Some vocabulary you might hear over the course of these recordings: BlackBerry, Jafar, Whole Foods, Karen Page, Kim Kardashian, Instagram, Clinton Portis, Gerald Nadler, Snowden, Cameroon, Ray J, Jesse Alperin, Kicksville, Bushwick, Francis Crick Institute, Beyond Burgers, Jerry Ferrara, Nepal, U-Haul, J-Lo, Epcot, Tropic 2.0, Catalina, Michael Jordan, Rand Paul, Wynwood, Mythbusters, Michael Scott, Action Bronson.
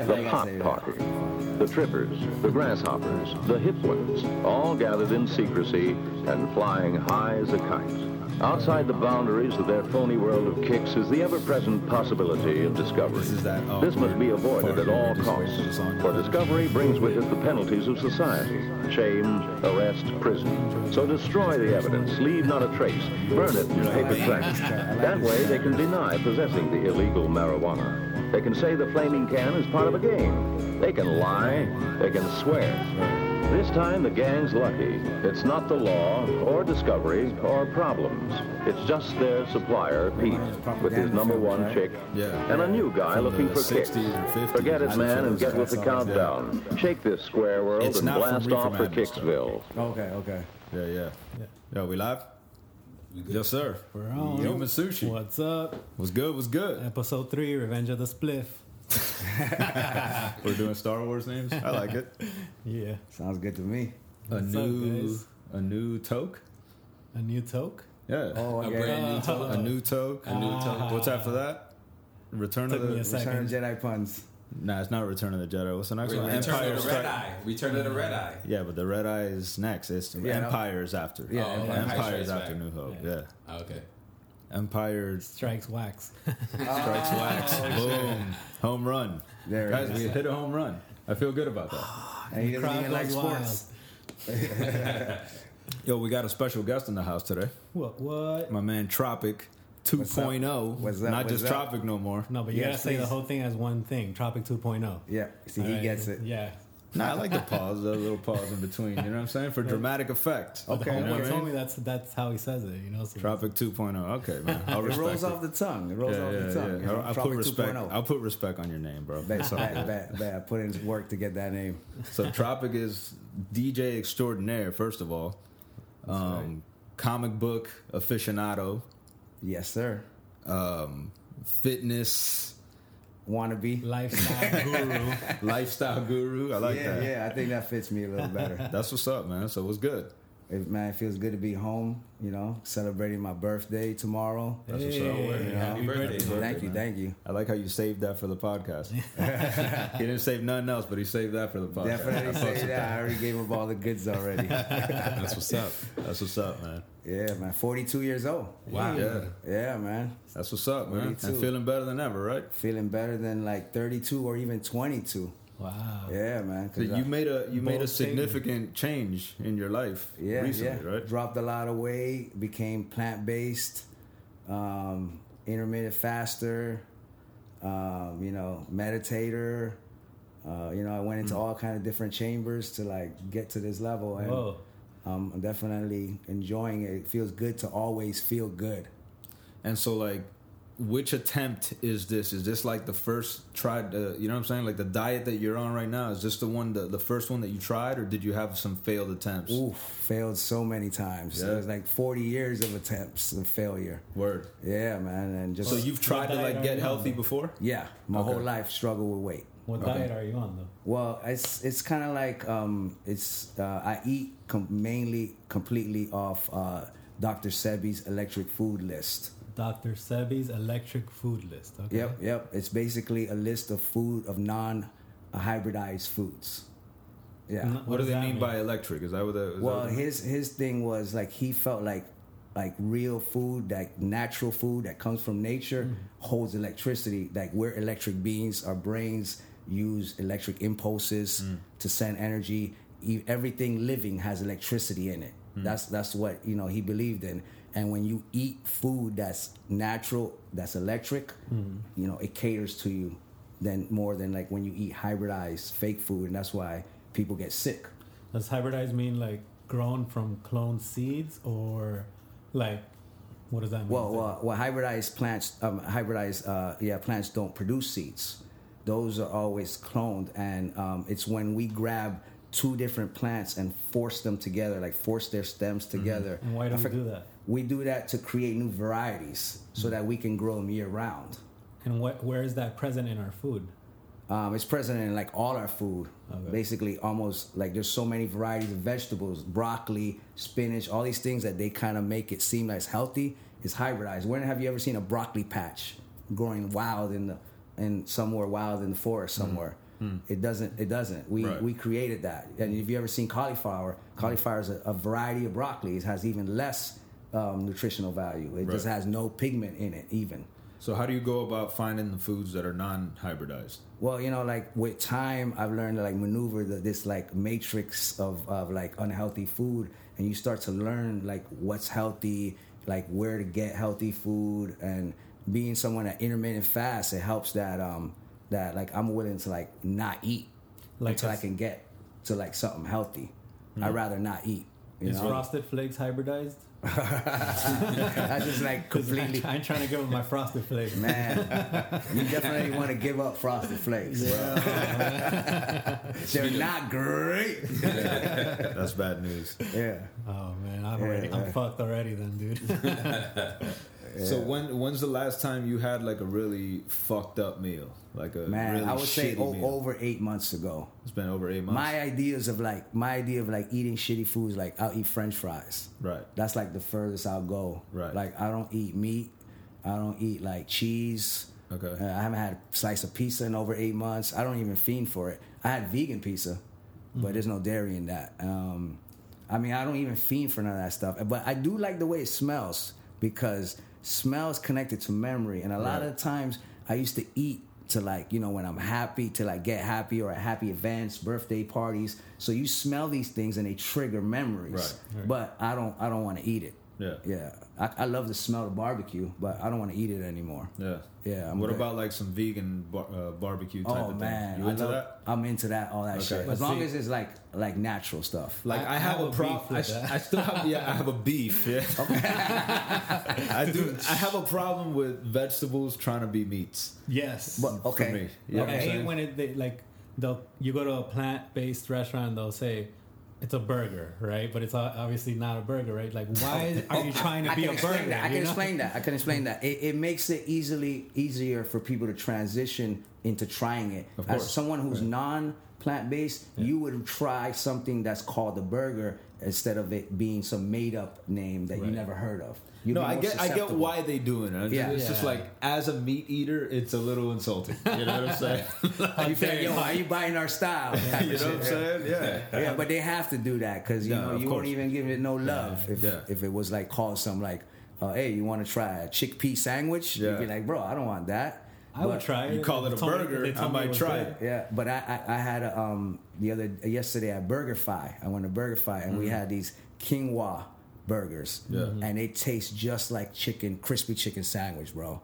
The pot party, the trippers, the grasshoppers, the hip ones, all gathered in secrecy and flying high as a kite. Outside the boundaries of their phony world of kicks is the ever-present possibility of discovery. This must be avoided at all costs, for discovery brings with it the penalties of society, shame, arrest, prison. So destroy the evidence, leave not a trace, burn it in paper tracks. That way they can deny possessing the illegal marijuana. They can say the flaming can is part of a game. They can lie. They can swear. This time the gang's lucky. It's not the law or discovery or problems. It's just their supplier, Pete, with his number one chick and a new guy looking for kicks. Forget it, man, and get with the countdown. Shake this square world and blast off for Kicksville. Okay. Yeah. Yo, we live? Yes, sir. We're on. Human Sushi. What's up? What's good? Episode 3, Revenge of the Spliff. We're doing Star Wars names? I like it. Yeah. Sounds good to me. A new toke? A new toke? Yeah. Oh, okay. A brand new toke. A new toke. What's after that? Return of the Jedi puns. Nah, it's not Return of the Jedi. What's the next one? Empire of the Red Eye. Return of the Red Eye. Yeah, but the Red Eye is next. Empire is after. Yeah, oh, okay. Empire is after New Hope. Yeah. Oh, okay. Empire Strikes Wax. Boom. Home run. There guys, we hit a home run. I feel good about that. And he doesn't even like sports. Yo, we got a special guest in the house today. What? My man Tropic 2.0, not just Tropic no more. No, but you gotta say the whole thing as one thing. Tropic 2.0. Yeah, see, he gets it. Yeah. Nah, I like the pause, the little pause in between. You know what I'm saying? For dramatic effect. Okay. He told me that's how he says it. You know. So Tropic 2.0. Okay, man. It rolls off the tongue. It rolls off the tongue. Yeah. I'll put respect on your name, bro. Bad. I put in work to get that name. So Tropic is DJ extraordinaire. First of all, comic book aficionado. Yes, sir. Fitness wannabe. Lifestyle guru. I like that. Yeah, I think that fits me a little better. That's what's up, man. So what's good? It feels good to be home, you know, celebrating my birthday tomorrow. That's what's up. Happy birthday. Thank you. I like how you saved that for the podcast. He didn't save nothing else, but he saved that for the podcast. Definitely saved that. I already gave up all the goods already. That's what's up, man. Yeah, man. 42 years old. Wow. Yeah, man. That's what's up, man. 42. And feeling better than ever, right? Feeling better than like 32 or even 22. Wow. Yeah, man. So you made a significant change in your life recently, right? Dropped a lot of weight, became plant-based, intermittent faster, meditator. I went into all kind of different chambers to like get to this level, and I'm definitely enjoying it. It feels good to always feel good. And so like, which attempt is this? Is this like the first tried? You know what I'm saying? Like the diet that you're on right now, is this the one, the first one that you tried, or did you have some failed attempts? Oof, failed so many times. Yeah. It was like 40 years of attempts and failure. Word. Yeah, man. And just so you've tried to like get healthy before? Yeah, my whole life struggled with weight. What diet are you on though? Well, it's kind of like I eat mainly completely off Doctor Sebi's electric food list. Dr. Sebi's electric food list. Okay. Yep. It's basically a list of food, of non-hybridized foods. Yeah. What do they mean by electric? Is that what that? Well, his thing was like he felt like real food, like natural food that comes from nature holds electricity. Like we're electric beings. Our brains use electric impulses to send energy. Everything living has electricity in it. That's what he believed in. And when you eat food that's natural, that's electric, it caters to you then more than like when you eat hybridized fake food, and that's why people get sick. Does hybridized mean like grown from cloned seeds, or like what does that mean? Well, hybridized plants, plants don't produce seeds. Those are always cloned, and it's when we grab two different plants and force them together, like force their stems together. And why do we do that? We do that to create new varieties so that we can grow them year round. And where is that present in our food? It's present in like all our food. Okay. Basically, almost like there's so many varieties of vegetables, broccoli, spinach, all these things that they kind of make it seem like it's healthy. It's hybridized. When have you ever seen a broccoli patch growing wild in somewhere wild in the forest somewhere? It doesn't. We created that. And if you ever seen cauliflower is a variety of broccoli. It has even less nutritional value. It just has no pigment in it even. So how do you go about finding the foods that are non-hybridized? Well, you know, like with time, I've learned to like maneuver this like matrix of like unhealthy food, and you start to learn like what's healthy, like where to get healthy food, and being someone that intermittent fast, it helps that that like I'm willing to like not eat like until I can get to like something healthy. Mm-hmm. I'd rather not eat. Is Frosted Flakes hybridized? I just like completely. I'm trying to give up my Frosted Flakes. Man, you definitely want to give up Frosted Flakes. Yeah. They're not great. That's bad news. Yeah. Oh man, I'm fucked already then, dude. Yeah. So when's the last time you had like a really fucked up meal? Like a I would say over 8 months ago. It's been over 8 months. My idea of eating shitty foods, like I'll eat French fries. Right. That's like the furthest I'll go. Right. Like I don't eat meat. I don't eat like cheese. Okay. I haven't had a slice of pizza in over 8 months. I don't even fiend for it. I had vegan pizza, but there's no dairy in that. I mean, I don't even fiend for none of that stuff. But I do like the way it smells, because smell is connected to memory, and a lot of times I used to eat to like, you know, when I'm happy, to like get happy, or at happy events, birthday parties. So you smell these things and they trigger memories. Right. But I don't want to eat it. Yeah. Yeah. I love the smell of barbecue, but I don't want to eat it anymore. Yeah. Yeah. What about like some vegan barbecue type of thing? Oh man, you into that? I'm into that, all that shit. But as long as it's like natural stuff. Like I have a problem. I still have I have a beef. Yeah. Okay. I have a problem with vegetables trying to be meats. Yes. But, okay. For me. Yeah. Okay. I hate when you go to a plant-based restaurant and they'll say it's a burger, right? But it's obviously not a burger, right? Like, why are you trying to be a burger? I can explain that. It makes it easier for people to transition into trying it. Of course. As someone who's non-plant-based, you would try something that's called a burger instead of it being some made-up name that you never heard of. I get why they doing it. It's just like, as a meat eater, it's a little insulting. You know what I'm saying? Like, are you buying our style? You know what I'm saying? Yeah. Yeah, but they have to do that, because you won't even give it no love if it was like called something like, hey, you want to try a chickpea sandwich? Yeah. You'd be like, bro, I don't want that. I would try it. You call it a burger, I might try it. Yeah, but I had yesterday at BurgerFi. I went to BurgerFi, and we had these quinoa burgers, and they taste just like crispy chicken sandwich, bro.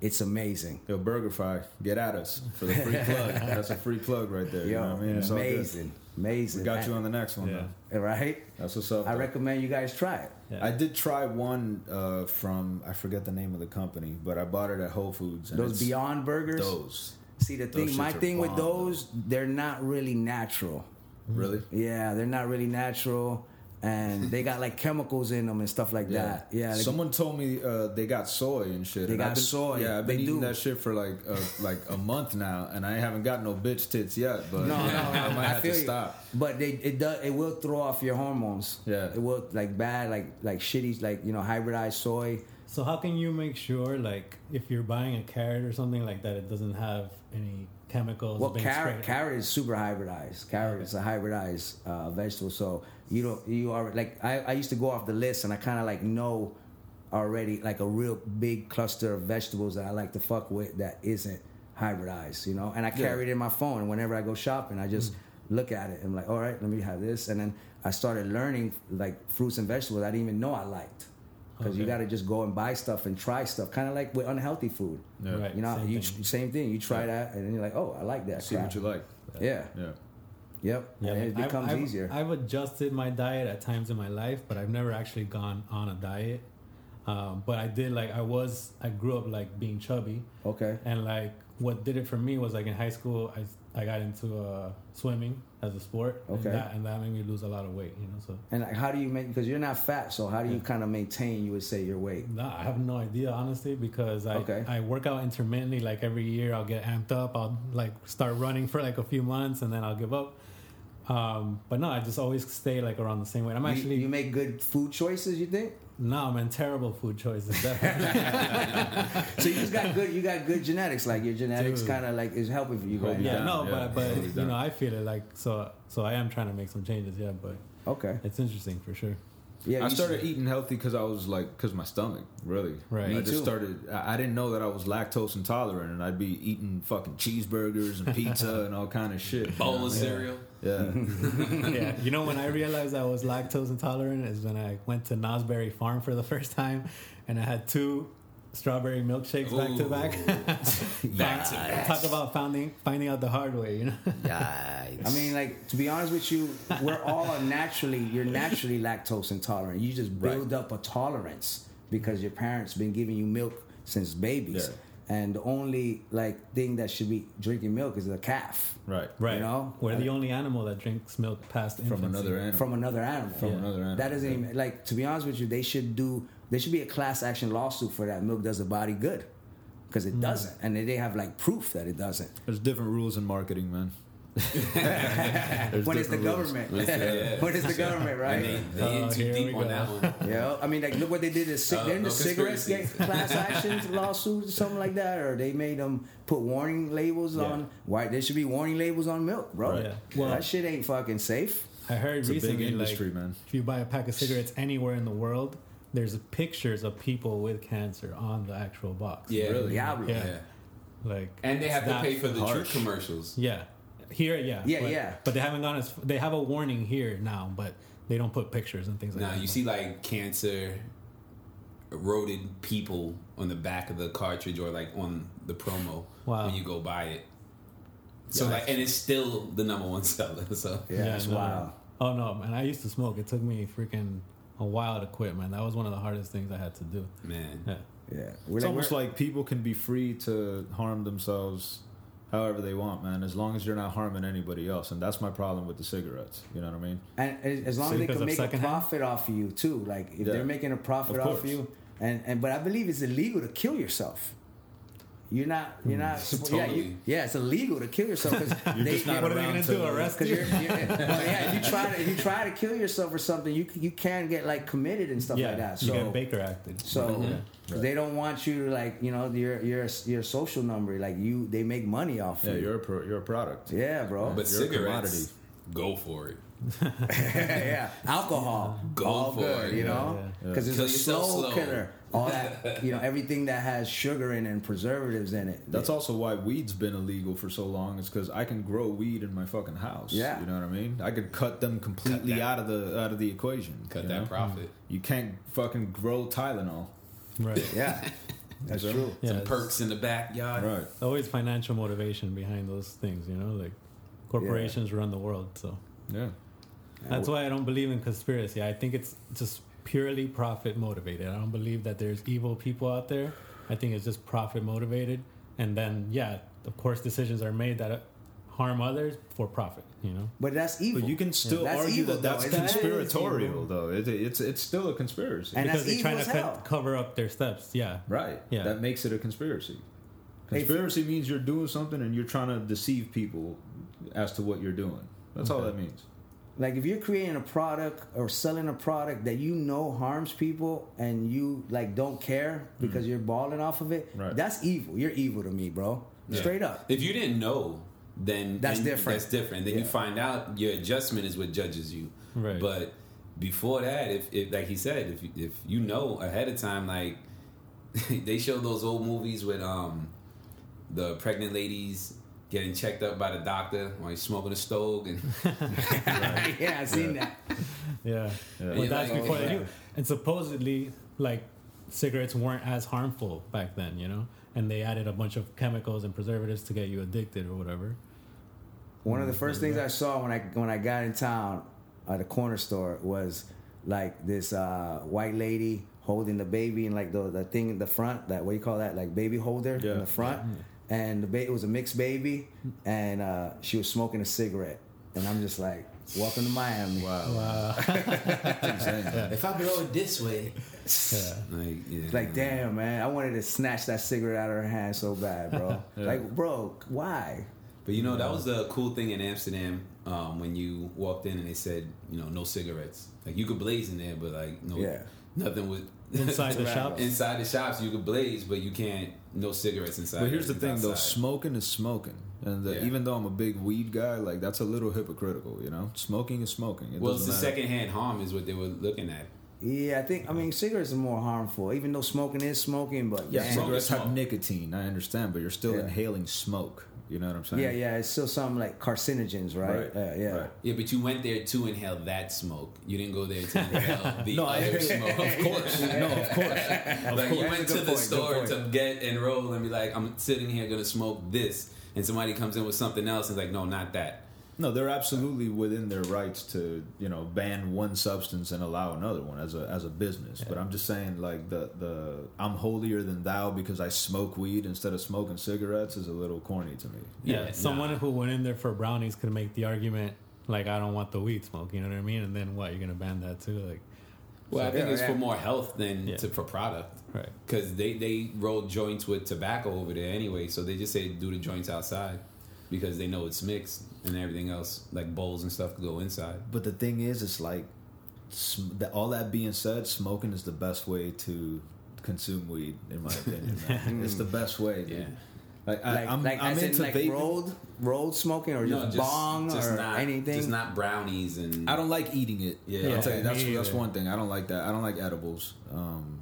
It's amazing. Yo, BurgerFi, get at us for the free plug. That's a free plug right there. Yo, you know what I mean? It's amazing. We got you on the next one, though. Right? That's what's up. I recommend you guys try it. Yeah. I did try one from, I forget the name of the company, but I bought it at Whole Foods. And those Beyond Burgers. Those. See, my thing with those, they're not really natural. Really? Yeah, they're not really natural. And they got like chemicals in them and stuff like that. Yeah. Someone told me they got soy and shit. Soy. Yeah, I've been eating that shit for like a month now, and I haven't got no bitch tits yet. But I might have to stop. But it will throw off your hormones. Yeah, it will like shitty hybridized soy. So how can you make sure if you're buying a carrot or something like that, it doesn't have any chemicals? Well, carrot is super hybridized. Carrot is a hybridized vegetable, so. You are like I used to go off the list, and I kind of like know already like a real big cluster of vegetables that I like to fuck with that isn't hybridized, you know. And I carry it in my phone, and whenever I go shopping, I just look at it and I'm like, all right, let me have this. And then I started learning like fruits and vegetables I didn't even know I liked, because you got to just go and buy stuff and try stuff, kind of like with unhealthy food. Yeah. Right. You know, same thing. You try that, and then you're like, oh, I like that. See what you like. Yeah. Yeah. Yep. Yeah, and it becomes easier. I've adjusted my diet at times in my life, but I've never actually gone on a diet. But I did I grew up being chubby. Okay. And what did it for me was in high school I got into swimming as a sport. Okay. And that made me lose a lot of weight, so. And how do you because you're not fat, so how do you kind of maintain, you would say, your weight? No, I have no idea, honestly, because I work out intermittently. Every year I'll get amped up. I'll start running for a few months, and then I'll give up. But no, I just always stay like around the same weight. You make good food choices, you think? No, man, terrible food choices. Definitely. So you just got good. You got good genetics. Like your genetics kind of like is helping for you. Right? Yeah, no, but you know, I feel it. Like so I am trying to make some changes. Yeah, but okay, it's interesting for sure. Yeah, I started eating healthy because my stomach really. Right. And I didn't know that I was lactose intolerant, and I'd be eating fucking cheeseburgers and pizza and all kind of shit. Bowl of cereal. Yeah. Yeah. You know, when I realized I was lactose intolerant is when I went to Nosberry Farm for the first time, and I had 2 strawberry milkshakes back to back. Talk about finding out the hard way, you know. Yikes. I mean, like, to be honest with you, we're all you're naturally lactose intolerant. You just build up a tolerance because your parents been giving you milk since babies. Yeah. And the only like thing that should be drinking milk is the calf. Right. You know, we're the only animal that drinks milk past infancy. From another animal. That doesn't even like. To be honest with you, there should be a class action lawsuit for that. Milk does the body good, because it doesn't, and they have like proof that it doesn't. There's different rules in marketing, man. When it's the government. When it's the government, right? They in too deep on that one. Yeah, I mean, like, look what they did. They're in the cigarette class actions lawsuits, something like that, or they made them put warning labels on. Why there should be warning labels on milk, bro? Right. Yeah. Well, that shit ain't fucking safe. I heard it's recently, a big industry, like, man. If you buy a pack of cigarettes anywhere in the world, there's pictures of people with cancer on the actual box. Yeah, really. Yeah. Like, and they have to pay for the true commercials. Yeah. Here, but they haven't gone as. They have a warning here now, but they don't put pictures and things like that. No, you see like cancer, eroded people on the back of the cartridge or like on the promo when you go buy it. So and it's still the number 1 seller. So wild. Oh no, man! I used to smoke. It took me freaking a while to quit, man. That was one of the hardest things I had to do. Man, it's almost like people can be free to harm themselves however they want, man, as long as you're not harming anybody else. And that's my problem with the cigarettes. You know what I mean? And as long as they can make a profit off of you, too. Like, if they're making a profit off you. But I believe it's illegal to kill yourself. You're not. Totally. It's illegal to kill yourself. What are they going to do? Arrest you? If you try to kill yourself or something, you can get like committed and stuff like that. So you get Baker acted. So they don't want you to, like, you know, your social number. Like, they make money off you. Yeah, you're a product. Yeah, bro. But you're cigarettes, a commodity. Go for it. Yeah, alcohol. Go for it. You know, because it's a slow killer. All that, you know, everything that has sugar in it and preservatives in it. That's also why weed's been illegal for so long, is because I can grow weed in my fucking house. Yeah. You know what I mean? I could cut them completely out of the equation. Cut that profit. You can't fucking grow Tylenol. Right. Yeah. That's true. Yeah, some perks in the backyard. Right. Always financial motivation behind those things, you know? Like, corporations run the world, so. Yeah. That's why I don't believe in conspiracy. I think it's just purely profit motivated. I don't believe that there's evil people out there. I think it's just profit motivated, and then of course decisions are made that harm others for profit. You know, but that's evil. But you can still argue that's conspiratorial, though. It's still a conspiracy, and because they're trying to cover up their steps. Yeah, right. Yeah, that makes it a conspiracy. Conspiracy means you're doing something and you're trying to deceive people as to what you're doing. That's all that means. Like, if you're creating a product or selling a product that you know harms people and you, like, don't care because you're balling off of it, that's evil. You're evil to me, bro. Yeah. Straight up. If you didn't know, then that's different. That's different. Then you find out, your adjustment is what judges you. Right. But before that, if like he said, if you know ahead of time, like, they show those old movies with the pregnant ladies getting checked up by the doctor while he's smoking a stove, and yeah, I've seen that. Yeah, yeah. Well, that's like, before they do. And supposedly, like, cigarettes weren't as harmful back then, you know. And they added a bunch of chemicals and preservatives to get you addicted or whatever. One of the first things I saw when I got in town at the corner store was like this white lady holding the baby and like the thing in the front, that, what do you call that, like baby holder in the front. Yeah. And it was a mixed baby, and she was smoking a cigarette. And I'm just like, welcome to Miami. Wow. If I blow it this way. Yeah. Like, damn, man. I wanted to snatch that cigarette out of her hand so bad, bro. Yeah. Like, bro, why? But, you know, that was the cool thing in Amsterdam when you walked in and they said, you know, no cigarettes. Like, you could blaze in there, but, like, no, nothing was... Inside the shops? Inside the shops, you could blaze, but you can't... No cigarettes inside. But here's the thing, outside. Though. Smoking is smoking. And even though I'm a big weed guy, like, that's a little hypocritical, you know? Smoking is smoking. It it's the secondhand harm is what they were looking at. Yeah, I think, I mean, cigarettes are more harmful, even though smoking is smoking, but... Yeah, cigarettes have nicotine, I understand, but you're still inhaling smoke. You know what I'm saying? Yeah, yeah. It's still something like carcinogens, right? Right. Yeah, but you went there to inhale that smoke. You didn't go there to inhale the other smoke. Of course. No, of course. Like, you went to the store to get and roll and be like, I'm sitting here going to smoke this. And somebody comes in with something else and is like, no, not that. No, they're absolutely within their rights to, you know, ban one substance and allow another one as a business. Yeah. But I'm just saying, like, the I'm holier than thou because I smoke weed instead of smoking cigarettes is a little corny to me. Yeah, someone who went in there for brownies could make the argument, like, I don't want the weed smoke, you know what I mean? And then what, you're going to ban that too? Like, well, so I think it's for more health than for product. Right. Because they roll joints with tobacco over there anyway, so they just say do the joints outside. Because they know it's mixed and everything else, like bowls and stuff, could go inside. But the thing is, it's like, all that being said, smoking is the best way to consume weed, in my opinion. It's the best way, dude. Yeah. I'm into like road smoking or just bong or anything. Just not brownies and... I don't like eating it. Yeah, I'll tell you, that's one thing. I don't like that. I don't like edibles.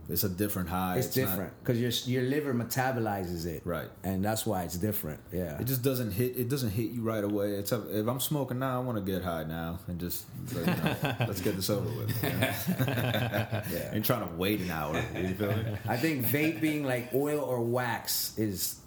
It's a different high. It's different because your liver metabolizes it, right? And that's why it's different. Yeah, it just doesn't hit. It doesn't hit you right away. It's if I'm smoking now, I want to get high now and just let's get this over with. You know? And trying to wait an hour. You feel me? I think vaping, like oil or wax, is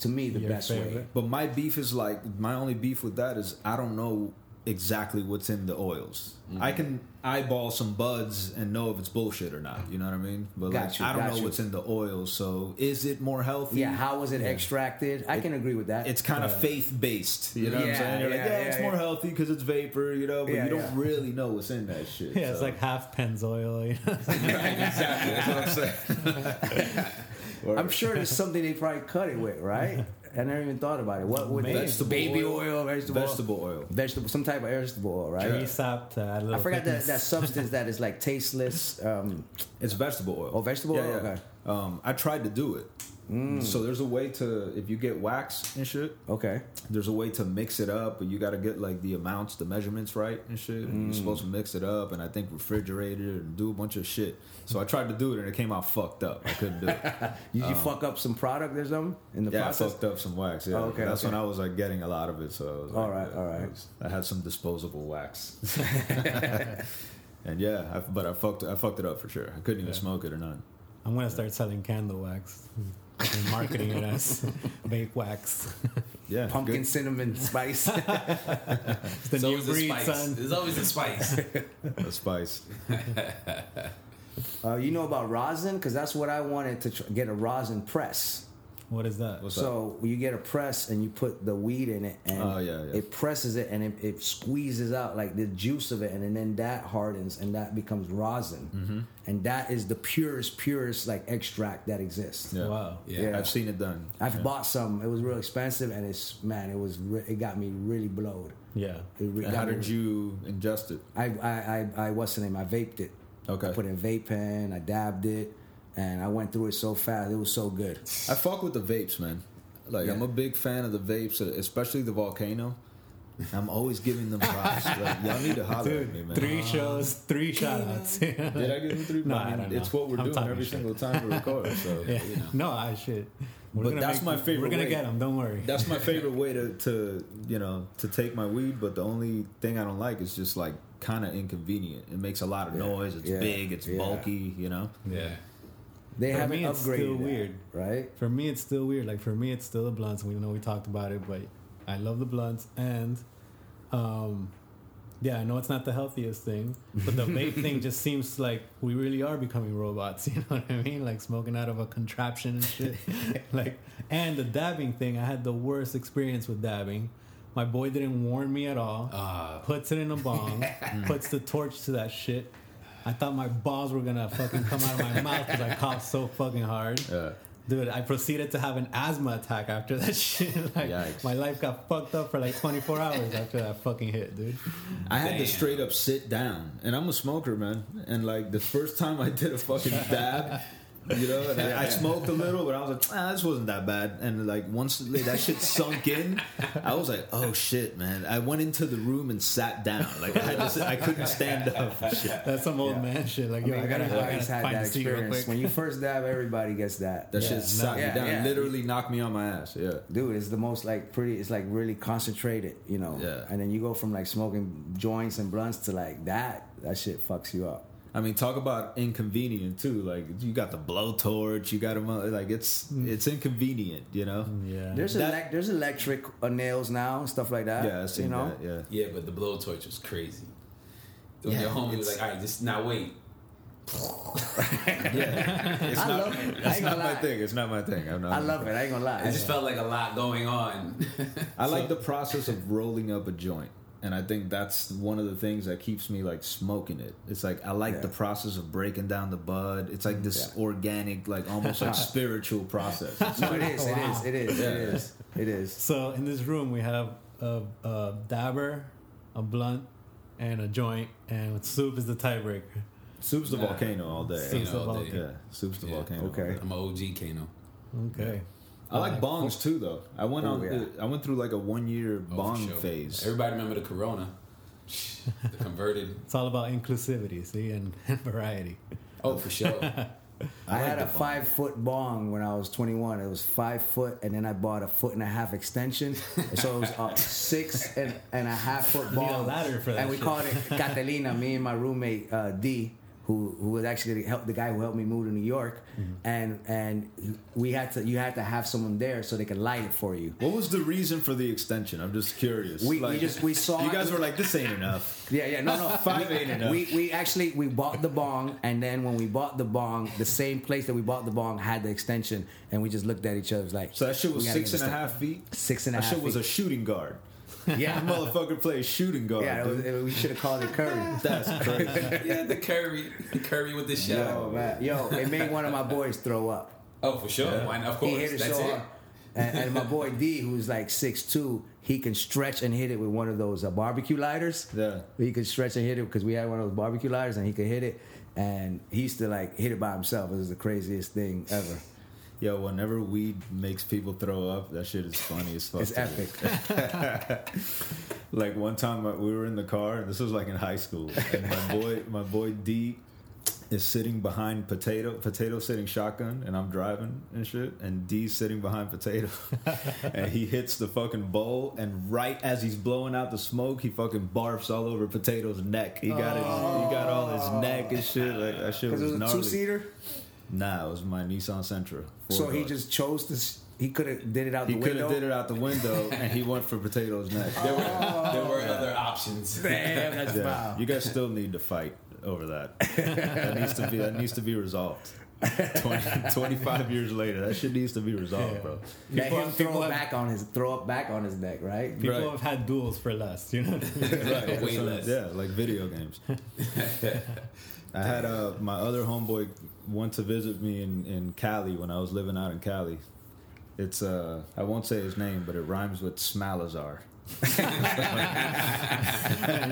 to me the best way. But my beef is like my only beef with that is I don't know exactly what's in the oils. Mm-hmm. I can eyeball some buds and know if it's bullshit or not, you know what I mean? But like, I don't know what's in the oil, so is it more healthy? Yeah, how was it extracted? I can agree with that. It's kind of faith-based, you know what I'm saying? You're like, it's more healthy because it's vapor, you know, but you don't really know what's in that shit. Yeah, so. It's like half Pennzoil, you know? Right, exactly, that's what I'm saying. I'm sure there's something they probably cut it with, right? I never even thought about it. What would baby oil, vegetable oil, some type of vegetable oil, right? I forgot that substance that is like tasteless. It's vegetable oil. Oh, vegetable oil. Yeah. Okay. I tried to do it. So there's a way to, if you get wax and shit, there's a way to mix it up, but you got to get like the measurements right and shit. And you're supposed to mix it up and I think refrigerate it and do a bunch of shit. So I tried to do it and it came out fucked up. I couldn't do it. Did you fuck up some product or something in the process? I fucked up some wax. Yeah, that's when I was like getting a lot of it. So I was like, all right. I had some disposable wax. And but I fucked it up for sure. I couldn't even smoke it or none. I'm going to start selling candle wax and marketing it as vape wax. Yeah, pumpkin, cinnamon, spice. It's the new breed, son. There's always a spice. You know about rosin? Because that's what I wanted to get a rosin press. What is that? So you get a press and you put the weed in it and it presses it and it squeezes out like the juice of it and then that hardens and that becomes rosin. Mm-hmm. And that is the purest like extract that exists. Yeah. Wow. Yeah. I've seen it done. I've bought some. It was real expensive and it got me really blowed. Yeah. How did you ingest it? I I vaped it. Okay. I put in vape pen, I dabbed it. And I went through it so fast. It was so good. I fuck with the vapes, man. Like, I'm a big fan of the vapes, especially the Volcano. I'm always giving them props. Like, y'all need to holler at me, man. Three shows, three shoutouts. Did I give them three? No, I don't know. It's what we're doing every single time we record. So, you know. No, I should. But that's my favorite. We're gonna get them. Don't worry. That's my favorite way to take my weed. But the only thing I don't like is just like kind of inconvenient. It makes a lot of noise. It's big. It's bulky. You know. Yeah. They haven't upgraded. It's still weird, right? For me, it's still weird. Like for me, it's still the blunts. We know we talked about it, but I love the blunts, and I know it's not the healthiest thing, but the vape thing just seems like we really are becoming robots. You know what I mean? Like smoking out of a contraption and shit. Like, and the dabbing thing, I had the worst experience with dabbing. My boy didn't warn me at all. Puts it in a bong, puts the torch to that shit. I thought my balls were going to fucking come out of my mouth because I coughed so fucking hard. Dude, I proceeded to have an asthma attack after that shit. Like, yikes. My life got fucked up for like 24 hours after that fucking hit, dude. I had to straight up sit down. And I'm a smoker, man. And like the first time I did a fucking dab, you know, and I smoked a little, but I was like, this wasn't that bad. And like once that shit sunk in, I was like, oh shit, man. I went into the room and sat down. Like I couldn't stand up. Shit. That's some old man shit. Like, yo, I mean, I gotta had that experience. When you first dab, everybody gets that. That shit sat me down. Yeah. Literally knocked me on my ass. Yeah, dude, it's the most like pretty. It's like really concentrated, you know. Yeah. And then you go from like smoking joints and blunts to like that. That shit fucks you up. I mean, talk about inconvenient too. Like you got the blowtorch, you got them. Like it's inconvenient, you know. Yeah. There's electric nails now and stuff like that. Yeah, I've seen that. Yeah. Yeah, but the blowtorch was crazy. When you're home, you're like, all right, just now wait. It's not my thing. I love it. I ain't gonna lie. It just felt like a lot going on. I like the process of rolling up a joint. And I think that's one of the things that keeps me, like, smoking it. It's like, I like the process of breaking down the bud. It's like this organic, like, almost like spiritual process. No, it is. Wow. It is. So, in this room, we have a dabber, a blunt, and a joint. And soup is the tiebreaker. Soup's the volcano all day. Soup's the volcano. Okay. I'm an OG Kano. Okay. I like bongs too, though. I went through like a 1 year bong phase. Everybody remember the Corona, the converted. It's all about inclusivity, see, and variety. Oh, for sure. I had a 5 foot bong when I was 21. It was 5 foot, and then I bought a 1.5 foot extension, so it was a 6.5 foot bong. Need a ladder for that. And we called it Catalina. Me and my roommate D. Who was actually the guy who helped me move to New York, and you had to have someone there so they could light it for you. What was the reason for the extension? I'm just curious. We saw you guys were like, this ain't enough. No, 5 ain't enough. We actually bought the bong, and then when we bought the bong, the same place that we bought the bong had the extension, and we just looked at each other like. So that shit was 6.5 feet. 6.5 feet. That shit was a shooting guard. Yeah, that motherfucker plays shooting guard. Yeah, we should have called it curry. That's crazy. Yeah, the curry with the shell. Yo, it made one of my boys throw up. Oh, for sure. Yeah. Why not? Of course, he hit it so hard. And my boy D, who's like 6'2", he can stretch and hit it with one of those barbecue lighters. Yeah, he could stretch and hit it because we had one of those barbecue lighters, and he could hit it. And he used to like hit it by himself. It was the craziest thing ever. Yo, whenever weed makes people throw up, that shit is funny as fuck. It's epic. Like one time we were in the car, and this was like in high school, and my boy D is sitting behind Potato sitting shotgun, and I'm driving and shit, and D's sitting behind Potato, and he hits the fucking bowl, and right as he's blowing out the smoke, he fucking barfs all over Potato's neck. He got all his neck and shit. Like that shit was gnarly. Two seater. Nah, it was my Nissan Sentra. So he just chose this. He could have did it out the window. He could have did it out the window, and he went for Potatoes next. There were other options. Damn, that's foul. You guys still need to fight over that. That needs to be resolved. 25 years later, that shit needs to be resolved, bro. Throw up back on his neck, right? People have had duels for less, you know. Right. Way less. Yeah, like video games. I had my other homeboy went to visit me in Cali when I was living out in Cali. It's I won't say his name, but it rhymes with Smalazar.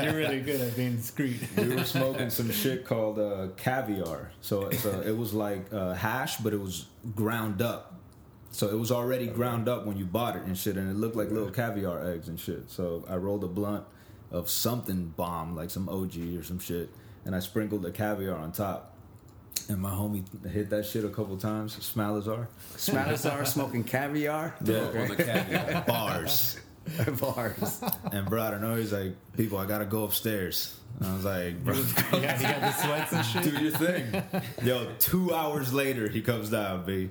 You're really good at being discreet. We were smoking some shit called caviar. So it was like hash, but it was ground up. So it was already ground up when you bought it and shit, and it looked like little caviar eggs and shit. So I rolled a blunt of something bomb, like some OG or some shit, and I sprinkled the caviar on top. And my homie hit that shit a couple times. Smalazar smoking caviar. Yeah, okay. On the caviar. Bars. And bro, I don't know. He's like, people, I gotta go upstairs. And I was like, bro, yeah, you got the sweats and shit. Do your thing. Yo, 2 hours later, he comes down, B.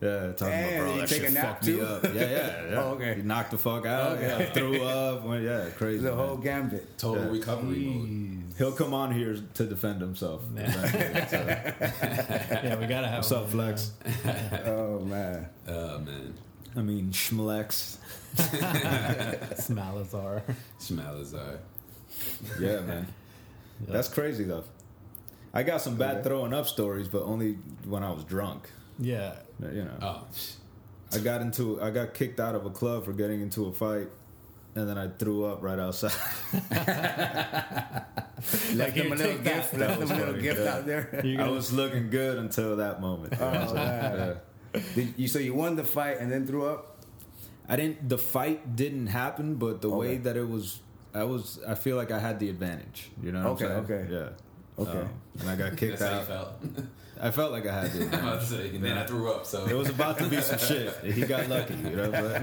Yeah, talking about, bro, that shit fucked me up. Yeah. Oh, okay. He knocked the fuck out. Okay. Yeah, threw up. Well, yeah, crazy. The whole gambit. Total recovery mode. He'll come on here to defend himself. Nah. Yeah, we gotta have. What's up, Flex? Oh man. I mean, Schmlex. Smalazar. Yeah, man. That's crazy though. I got some bad throwing up stories, but only when I was drunk. Yeah. You know. Oh. I got kicked out of a club for getting into a fight, and then I threw up right outside. Left them a little gift. Out there. I was looking good until that moment. Oh, yeah. So you won the fight and then threw up? I didn't. The fight didn't happen, but the way that it was, I feel like I had the advantage. You know what I'm saying? Okay. Yeah. Okay. And I got kicked out. I felt like I had to. And then I threw up. So it was about to be some shit. He got lucky, you know.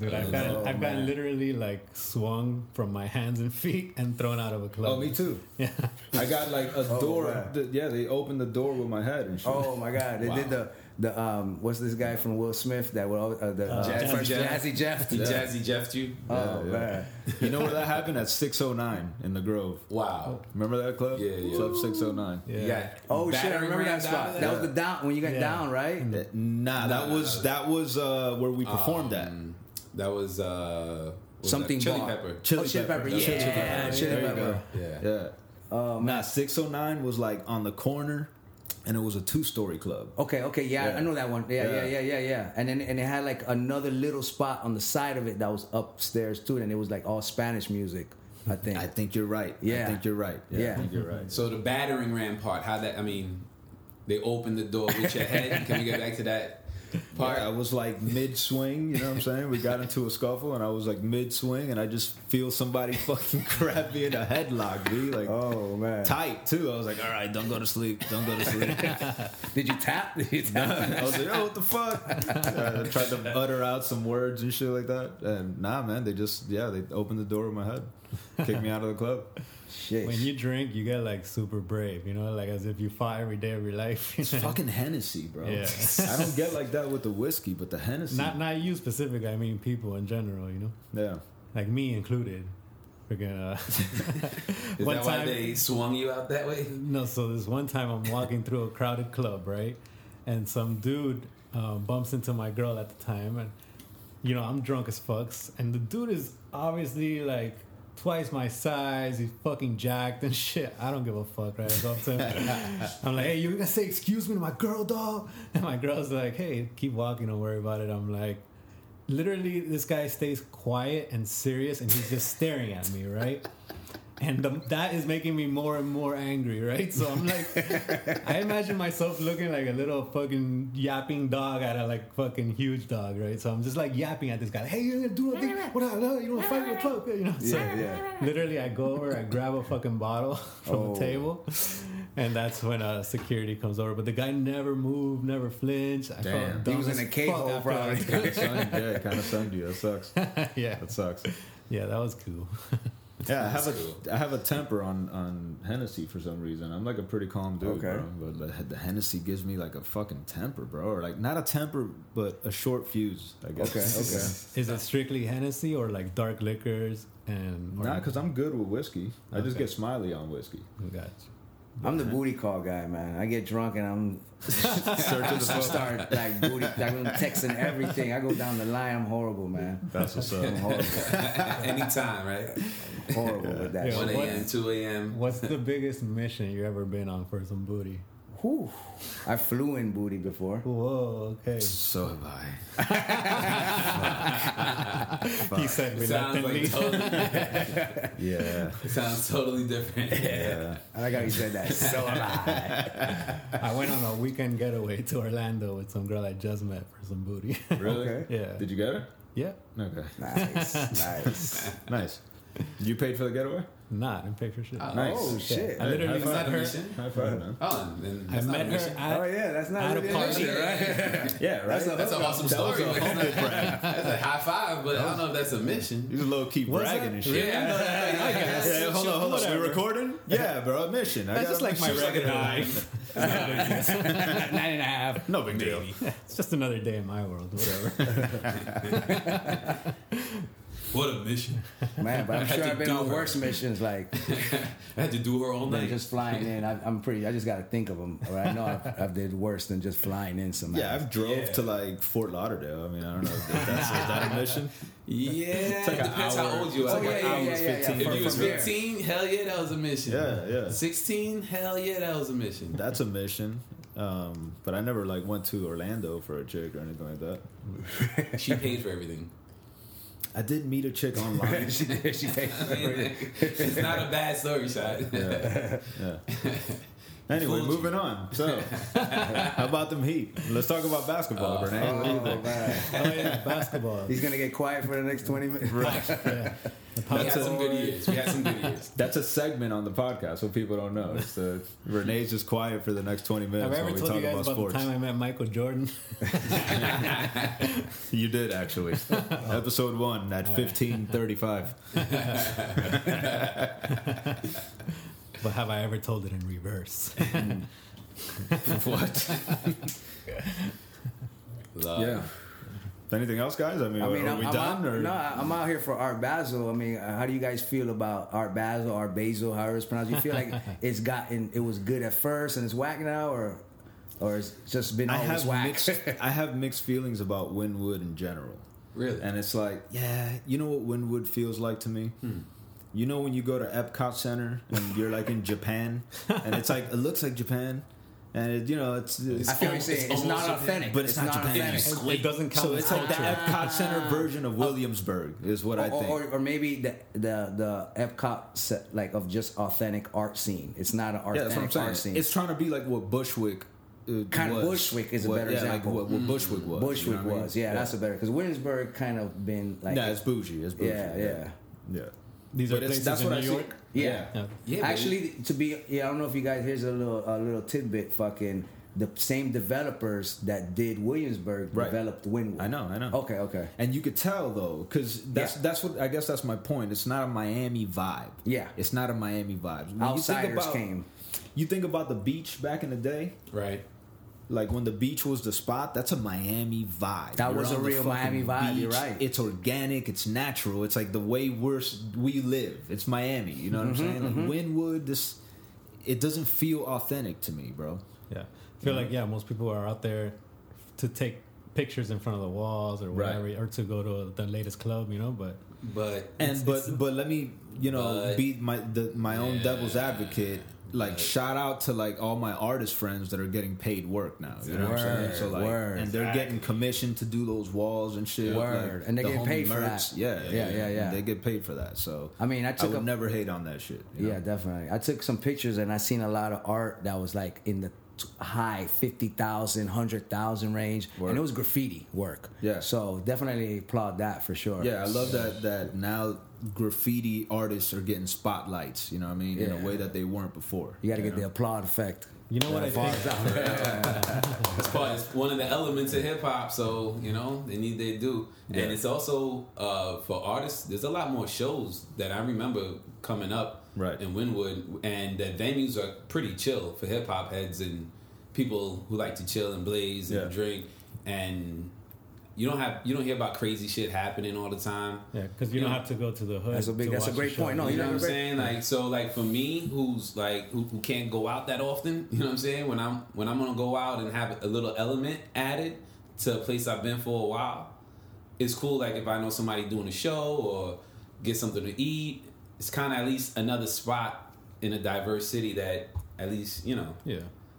Dude, I've got literally like swung from my hands and feet and thrown out of a club. Oh, me too. Yeah. I got like a door. Wow. They opened the door with my head and shit. Oh my god, they did the what's this guy from Will Smith that would always, Jazzy Jeff. He Jazzy Jeffed you. Oh man, you know where that happened? At 609 in the Grove. Wow, remember that club? Yeah. Club 609. Yeah. Oh shit, I remember that spot. That was the down when you got down, right? Nah, that was where we performed at. That was something Chili Pepper. Chili Pepper. Yeah. Nah, 609 was like on the corner. And it was a 2-story club. Okay, yeah, I know that one. Yeah. And it had like another little spot on the side of it that was upstairs too, and it was like all Spanish music, I think. I think you're right. Yeah. I think you're right. So the battering ram part, they opened the door with your head. Can we get back to that part? Yeah, I was like mid-swing, you know what I'm saying? We got into a scuffle, and I was like mid-swing, and I just feel somebody fucking grab me in a headlock, dude. Like, oh man, tight too. I was like, all right, don't go to sleep. Did you tap? Nah. I was like, yo, what the fuck? I tried to utter out some words and shit like that, and nah, man, they just they opened the door with my head, kicked me out of the club. Shit. When you drink, you get like super brave, you know, like as if you fight every day of your life. It's fucking Hennessy, bro. Yeah. I don't get like that with the whiskey, but the Hennessy. Not you specific. I mean, people in general, you know. Yeah. Like me included. Is that why they swung you out that way? No. So this one time, I'm walking through a crowded club, right, and some dude bumps into my girl at the time, and you know I'm drunk as fucks, and the dude is obviously like twice my size, he's fucking jacked and shit. I don't give a fuck, right? So I'm like, hey, you're gonna say excuse me to my girl, dog? And my girl's like, hey, keep walking, don't worry about it. I'm like, literally, this guy stays quiet and serious, and he's just staring at me, right? And that is making me more and more angry, right? So I'm like, I imagine myself looking like a little fucking yapping dog at a like fucking huge dog, right? So I'm just like yapping at this guy. Hey, you're gonna do nothing. What the hell? You don't fight your club, you know? So literally, I go over, I grab a fucking bottle from the table, and that's when security comes over. But the guy never moved, never flinched. Damn, he was in a cave hole, probably. Kind of sunned you. That sucks. Yeah, that sucks. Yeah, that was cool. Yeah, I have a temper on Hennessy for some reason. I'm like a pretty calm dude, bro. But the Hennessy gives me like a fucking temper, bro. Or like not a temper, but a short fuse, I guess. Okay. Is it strictly Hennessy or like dark liquors? Nah, because I'm good with whiskey. I just get smiley on whiskey. Gotcha. I'm the booty call guy, man. I get drunk and I'm start like booty. I'm texting everything. I go down the line. I'm horrible, man. That's what's up. I'm horrible. Anytime, right? I'm horrible with that. 1 a.m., 2 a.m. What's the biggest mission you ever been on for some booty? Whew. I flew in booty before. Whoa, okay. So have I. Fuck. He said reluctantly. Yeah. It sounds totally different. Yeah. I like how you said that. So have I. I went on a weekend getaway to Orlando with some girl I just met for some booty. Really? Okay. Yeah. Did you get her? Yeah. Okay. Nice. You paid for the getaway? Nah, I didn't pay for shit. Oh, nice. Oh shit! I literally met her. I met her. Oh yeah, that's not a party, right? Yeah, right. That's an awesome story. That's a high five, but I don't know if that's a mission. You low key bragging and shit. Yeah. Hold on. We're recording. Yeah, bro, a mission. That's just like my regular life. 9.5. No big deal. It's just another day in my world. Whatever. What a mission. Man, but I'm sure I've been on worse missions. Like I had to do her all night. Just flying in. I just got to think of them. Or I know I've did worse than just flying in somebody. Yeah, I've drove to like Fort Lauderdale. I mean, I don't know if that's that a mission. Yeah, it's like it depends how old you are. Like yeah. If you was 15, hell yeah, that was a mission. Yeah. 16, hell yeah, that was a mission. That's a mission. But I never like went to Orlando for a chick or anything like that. She paid for everything. I did meet a chick online. She paid for everything. It's not a bad story, side. Yeah. Anyway, moving on. So, how about them Heat? Let's talk about basketball, Bernard. Oh, yeah, basketball. He's going to get quiet for the next 20 minutes. Right. Yeah. We had some good years. That's a segment on the podcast what people don't know. It's Renee's just quiet for the next 20 minutes. Have I ever told you guys about the time I met Michael Jordan? You did, actually. Episode 1 at 15:35. But have I ever told it in reverse? What? Yeah. Anything else, guys? I mean, are we done? No, I'm out here for Art Basel. I mean, how do you guys feel about Art Basel, however it's pronounced? You feel like it was good at first and it's whack now, or it's just been always whack? I have mixed feelings about Wynwood in general. Really? And it's like, you know what Wynwood feels like to me? You know when you go to Epcot Center and you're like in Japan, and it's like it looks like Japan, and it's I feel like saying it's not authentic, but it's not Japan. It doesn't count. So it's like the Epcot Center version of Williamsburg is what I think, or maybe the Epcot set, like of just authentic art scene. It's not an authentic art scene. It's trying to be like what Bushwick. Bushwick is a better example. Like what Bushwick was. Bushwick was that's a better because Williamsburg kind of been like it's bougie. It's bougie. Yeah. These are places that's in New York. Yeah. Actually, to be I don't know if you guys here's a little tidbit. Fucking the same developers that did Williamsburg developed Wynwood. I know. Okay. And you could tell though, because that's what I guess that's my point. It's not a Miami vibe. Yeah, it's not a Miami vibe. When outsiders came. You think about the beach back in the day, right? Like when the beach was the spot, that's a Miami vibe. That was a real Miami vibe. Beach. You're right. It's organic. It's natural. It's like the way we live. It's Miami. You know what I'm saying? Like Wynwood, it doesn't feel authentic to me, bro. Yeah, I feel like most people are out there to take pictures in front of the walls or whatever, or to go to the latest club, But let me be my own devil's advocate. Like shout out to like all my artist friends that are getting paid work now. You know what I'm saying? So like, and they're getting commissioned to do those walls and shit. Word. Like, and they get paid for that. Yeah. They get paid for that. So I mean, I would never hate on that shit. Yeah, definitely. I took some pictures and I seen a lot of art that was like in the high 50,000, 100,000 range, and it was graffiti work. Yeah. So definitely applaud that for sure. Yeah, I love that now. Graffiti artists are getting spotlights, you know what I mean, in a way that they weren't before. You got to get the applaud effect. You know what I think? It's one of the elements of hip hop, so they do. Yeah. And it's also for artists. There's a lot more shows that I remember coming up in Wynwood, and the venues are pretty chill for hip hop heads and people who like to chill and blaze and drink and. You don't hear about crazy shit happening all the time. Yeah, because you don't have to go to the hood. That's a great point. No, you know what I'm saying. Like so, like for me, who can't go out that often. You know what I'm saying. When I'm gonna go out and have a little element added to a place I've been for a while, it's cool. Like if I know somebody doing a show or get something to eat, it's kind of at least another spot in a diverse city that at least Yeah.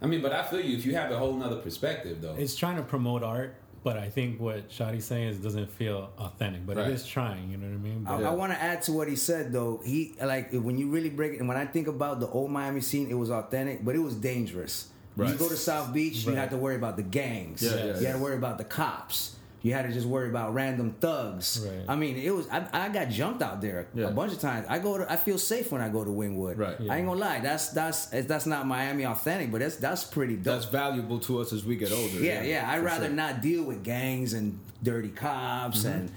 I mean, but I feel you if you have a whole nother perspective though. It's trying to promote art. But I think what Shadi's saying is doesn't feel authentic, but it is trying. You know what I mean? But I want to add to what he said though. He like when you really break it, and when I think about the old Miami scene, it was authentic, but it was dangerous. Right. You go to South Beach, you had to worry about the gangs. You had to worry about the cops. You had to just worry about random thugs. Right. I mean, it was. I got jumped out there a bunch of times. I feel safe when I go to Wynwood. Right. Yeah. I ain't gonna lie. That's not Miami authentic, but that's pretty dope. That's valuable to us as we get older. Yeah. I'd rather not deal with gangs and dirty cops and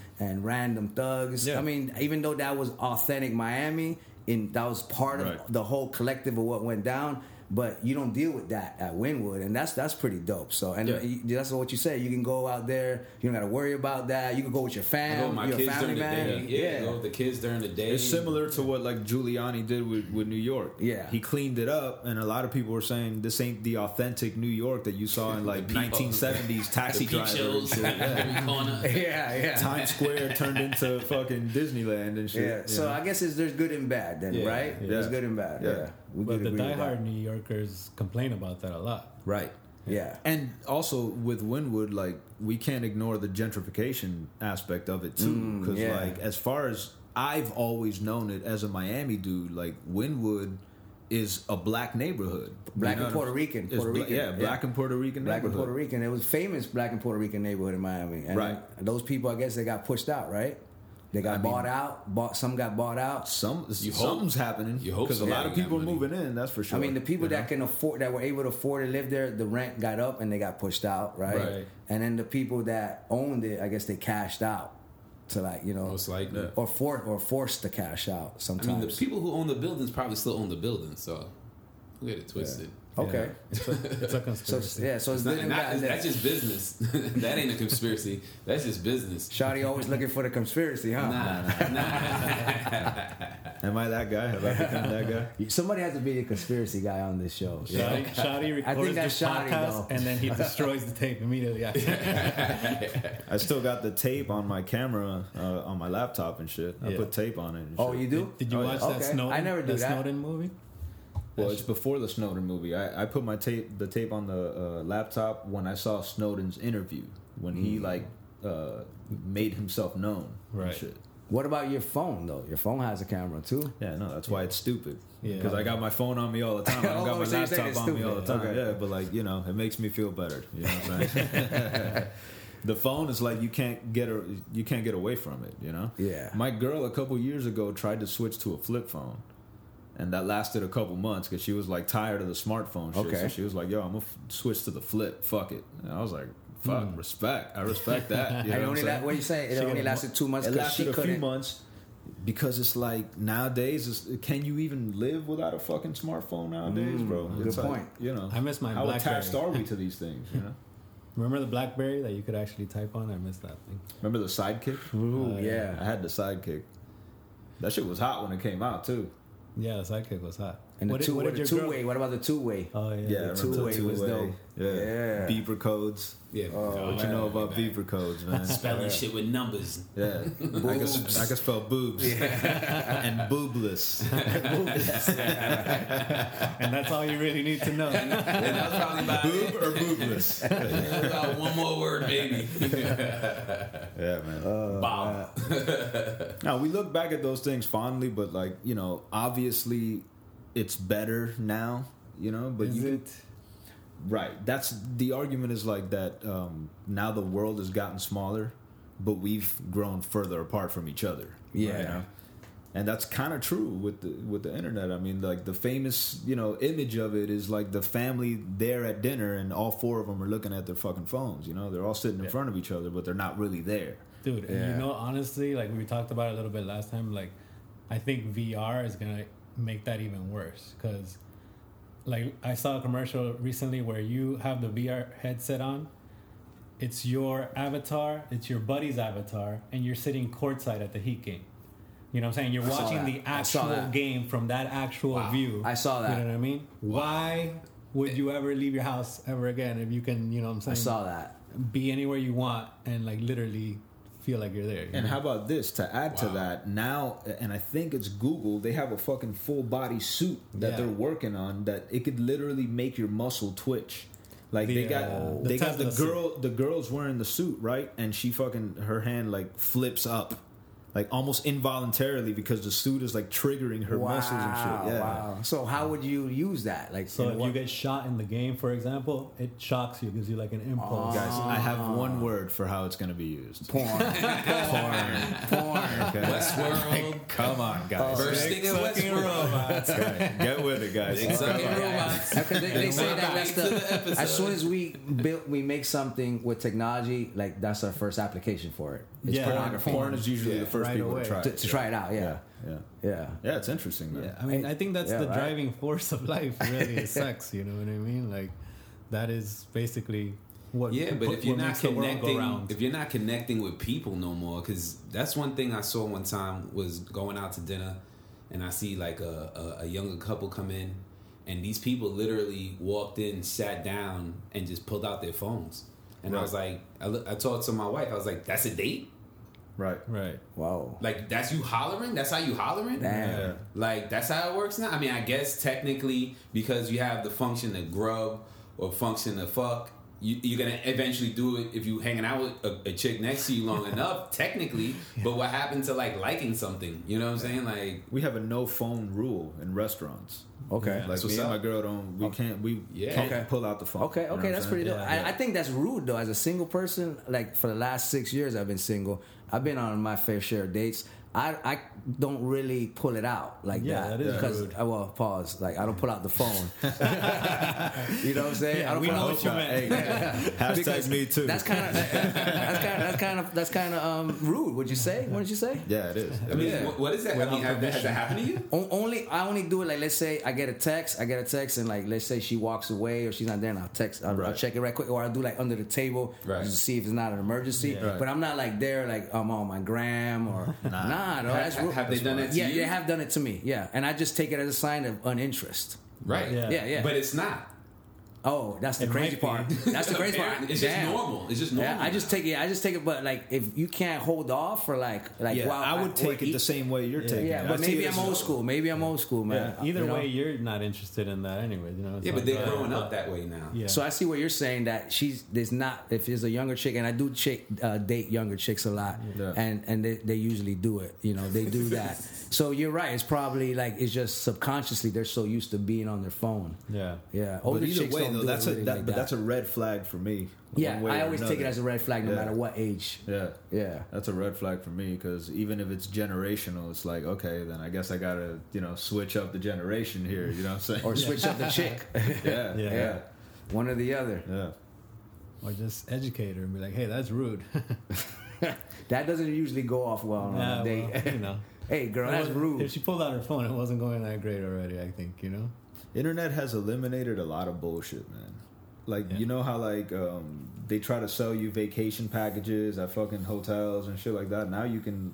random thugs. Yeah. I mean, even though that was authentic Miami, and that was part of the whole collective of what went down. But you don't deal with that at Wynwood, and that's pretty dope. So, and that's what you said. You can go out there. You don't got to worry about that. You can go with your family, your family man. Yeah, go with the kids during the day. It's similar to what like Giuliani did with New York. Yeah, he cleaned it up, and a lot of people were saying this ain't the authentic New York that you saw in like 1970s Taxi Driver and shit. Yeah. Times Square turned into fucking Disneyland and shit. Yeah. So I guess there's good and bad then, right? Yeah. There's good and bad. Yeah. But the diehard New Yorkers complain about that a lot. Right. Yeah. And also with Wynwood, like, we can't ignore the gentrification aspect of it, too. Because, like, as far as I've always known it as a Miami dude, like, Wynwood is a black neighborhood. Black and Puerto Rican. Black and Puerto Rican neighborhood. Black and Puerto Rican. It was famous black and Puerto Rican neighborhood in Miami. And right. Those people, I guess, they got pushed out, right? They got some got bought out. Something's happening because a lot of people are moving in. That's for sure. I mean, the people that can afford, that were able to afford to live there, the rent got up and they got pushed out, right? And then the people that owned it, I guess they cashed out to, like, you know, most likely, or forced to cash out. Sometimes, I mean, the people who own the buildings probably still own the buildings, so don't get it twisted. Yeah. Okay. Yeah. It's a conspiracy. So it's that's just business. That ain't a conspiracy. That's just business. Shawty always looking for the conspiracy, huh? Nah. Am I that guy? Have I become that guy? Somebody has to be the conspiracy guy on this show. Shawty records the podcast, and then he destroys the tape immediately after. I still got the tape on my camera, on my laptop and shit. I put tape on it. Oh, you do? Did you watch that Snowden? I never did that Snowden movie. Well, it's before the Snowden movie. I put my tape on the laptop when I saw Snowden's interview when he made himself known. Right. Shit. What about your phone though? Your phone has a camera too. Yeah, no, that's why it's stupid. Yeah, because I got my phone on me all the time. I got my laptop on me all the time. Okay. Yeah, but like, you know, it makes me feel better. You know what I'm saying? The phone is like you can't get away from it. You know. Yeah. My girl a couple years ago tried to switch to a flip phone. And that lasted a couple months because she was, like, tired of the smartphone shit. Okay. So she was like, yo, I'm going to switch to the flip. Fuck it. And I was like, fuck, respect. I respect that. You know what you saying? It only lasted 2 months because she couldn't. It lasted a few months because it's like nowadays, can you even live without a fucking smartphone nowadays, bro? Good point. You know, I miss my BlackBerry. How attached are we to these things, you know? Remember the BlackBerry that you could actually type on? I miss that thing. Remember the Sidekick? Ooh, yeah. I had the Sidekick. That shit was hot when it came out, too. Yeah, the Sidekick was hot. And what about the two-way? Oh, yeah. Yeah, the two-way was dope. Yeah. Beeper codes. Yeah. What you know about beeper codes, man? Spelling shit with numbers. Yeah. I can spell boobs. Yeah. And boobless. And that's all you really need to know. And that was probably about boob or boobless. About one more word, baby. Yeah, man. Bob. Now, we look back at those things fondly, but, like, you know, obviously it's better now, you know, but right. That's the argument is like that. Now the world has gotten smaller, but we've grown further apart from each other. Yeah. Right now. And that's kind of true with the internet. I mean, like the famous, you know, image of it is like the family there at dinner and all four of them are looking at their fucking phones. You know, they're all sitting in front of each other, but they're not really there. Dude. And you know, honestly, like we talked about it a little bit last time, like I think VR is going to make that even worse because, like, I saw a commercial recently where you have the VR headset on. It's your avatar, it's your buddy's avatar, and you're sitting courtside at the Heat game. You know what I'm saying? You're watching the actual game from that actual view. I saw that. You know what I mean? Wow. Why would you ever leave your house ever again if you can, you know what I'm saying? I saw that. Be anywhere you want and, like, literally feel like you're there. You know? How about this? To add to that, now, and I think it's Google, they have a fucking full body suit that they're working on that it could literally make your muscle twitch. Like they got the girl's wearing the suit, right? And she fucking, her hand like flips up. Like almost involuntarily because the suit is like triggering her muscles and shit. Yeah. Wow. So how would you use that? Like, so if you get shot in the game, for example, it shocks you, gives you like an impulse. Guys, I have one word for how it's going to be used. Porn. Porn. Okay. Westworld. Like, come on, guys. Bursting in Westworld. Right. Get with it, guys. They say that that's the as soon as we make something with technology, like that's our first application for it. It's pornography. Porn is usually the first first people to try it. To try it out, yeah. Yeah, it's interesting, man. Yeah, I mean, I think that's the driving force of life, really. It sucks, you know what I mean? Like, that is basically... But if you're not connecting, with people no more, because that's one thing I saw one time was going out to dinner, and I see like a younger couple come in, and these people literally walked in, sat down, and just pulled out their phones, and I was like, I talked to my wife, I was like, that's a date. Right. Wow. Like, that's you hollering? That's how you hollering? Damn. Yeah. Like, that's how it works now? I mean, I guess technically, because you have the function to grub or function to fuck, you're going to eventually do it if you're hanging out with a chick next to you long enough, technically. But what happened to, like, liking something? You know what I'm saying? Like, we have a no-phone rule in restaurants. Okay. Yeah, like, me and my girl don't... We can't pull out the phone. Okay, you know that's pretty dope. Yeah. I think that's rude, though. As a single person, like, for the last 6 years I've been single, I've been on my fair share of dates. I don't really pull it out like that is because rude. Like, I don't pull out the phone. You know what I'm saying? Yeah, I don't. We know what you meant. Hashtag me too. That's kind of rude. Would you say? What did you say? Yeah, it is. I mean, what is that? I mean, has that happened to you? I only do it like, let's say I get a text. And like, let's say she walks away or she's not there, and I'll text. I'll check it right quick, or I'll do like under the table just to see if it's not an emergency. Yeah. Right. But I'm not like there like I'm on my gram or not. Have they done that to you? Yeah, they have done it to me. Yeah, and I just take it as a sign of uninterest. Right. Yeah. But it's not. Oh, that's the crazy part. That's the crazy part. It's just normal. Yeah, I just take it. But like, if you can't hold off for like, wow, I would take it the same way you're taking it. Yeah, but maybe I'm old school. Man. Yeah. Either way, you're not interested in that anyway. You know. Yeah, but they're growing up that way now. Yeah. So I see what you're saying, that there's not, if there's a younger chick, and I do date younger chicks a lot, and they usually do it. You know, they do that. So you're right. It's probably like, it's just subconsciously they're so used to being on their phone. Yeah. Yeah. Older chicks don't. No, that's a red flag for me. Yeah, I always take it as a red flag no matter what age. Yeah. That's a red flag for me, because even if it's generational, it's like, okay, then I guess I got to, switch up the generation here, you know what I'm saying? Or switch up the chick. Yeah. One or the other. Yeah. Or just educate her and be like, hey, that's rude. That doesn't usually go off well on a date. Well, hey, girl, that's rude. If she pulled out her phone, it wasn't going that great already, I think, Internet has eliminated a lot of bullshit, man. Like, you know how, like, they try to sell you vacation packages at fucking hotels and shit like that? Now you can,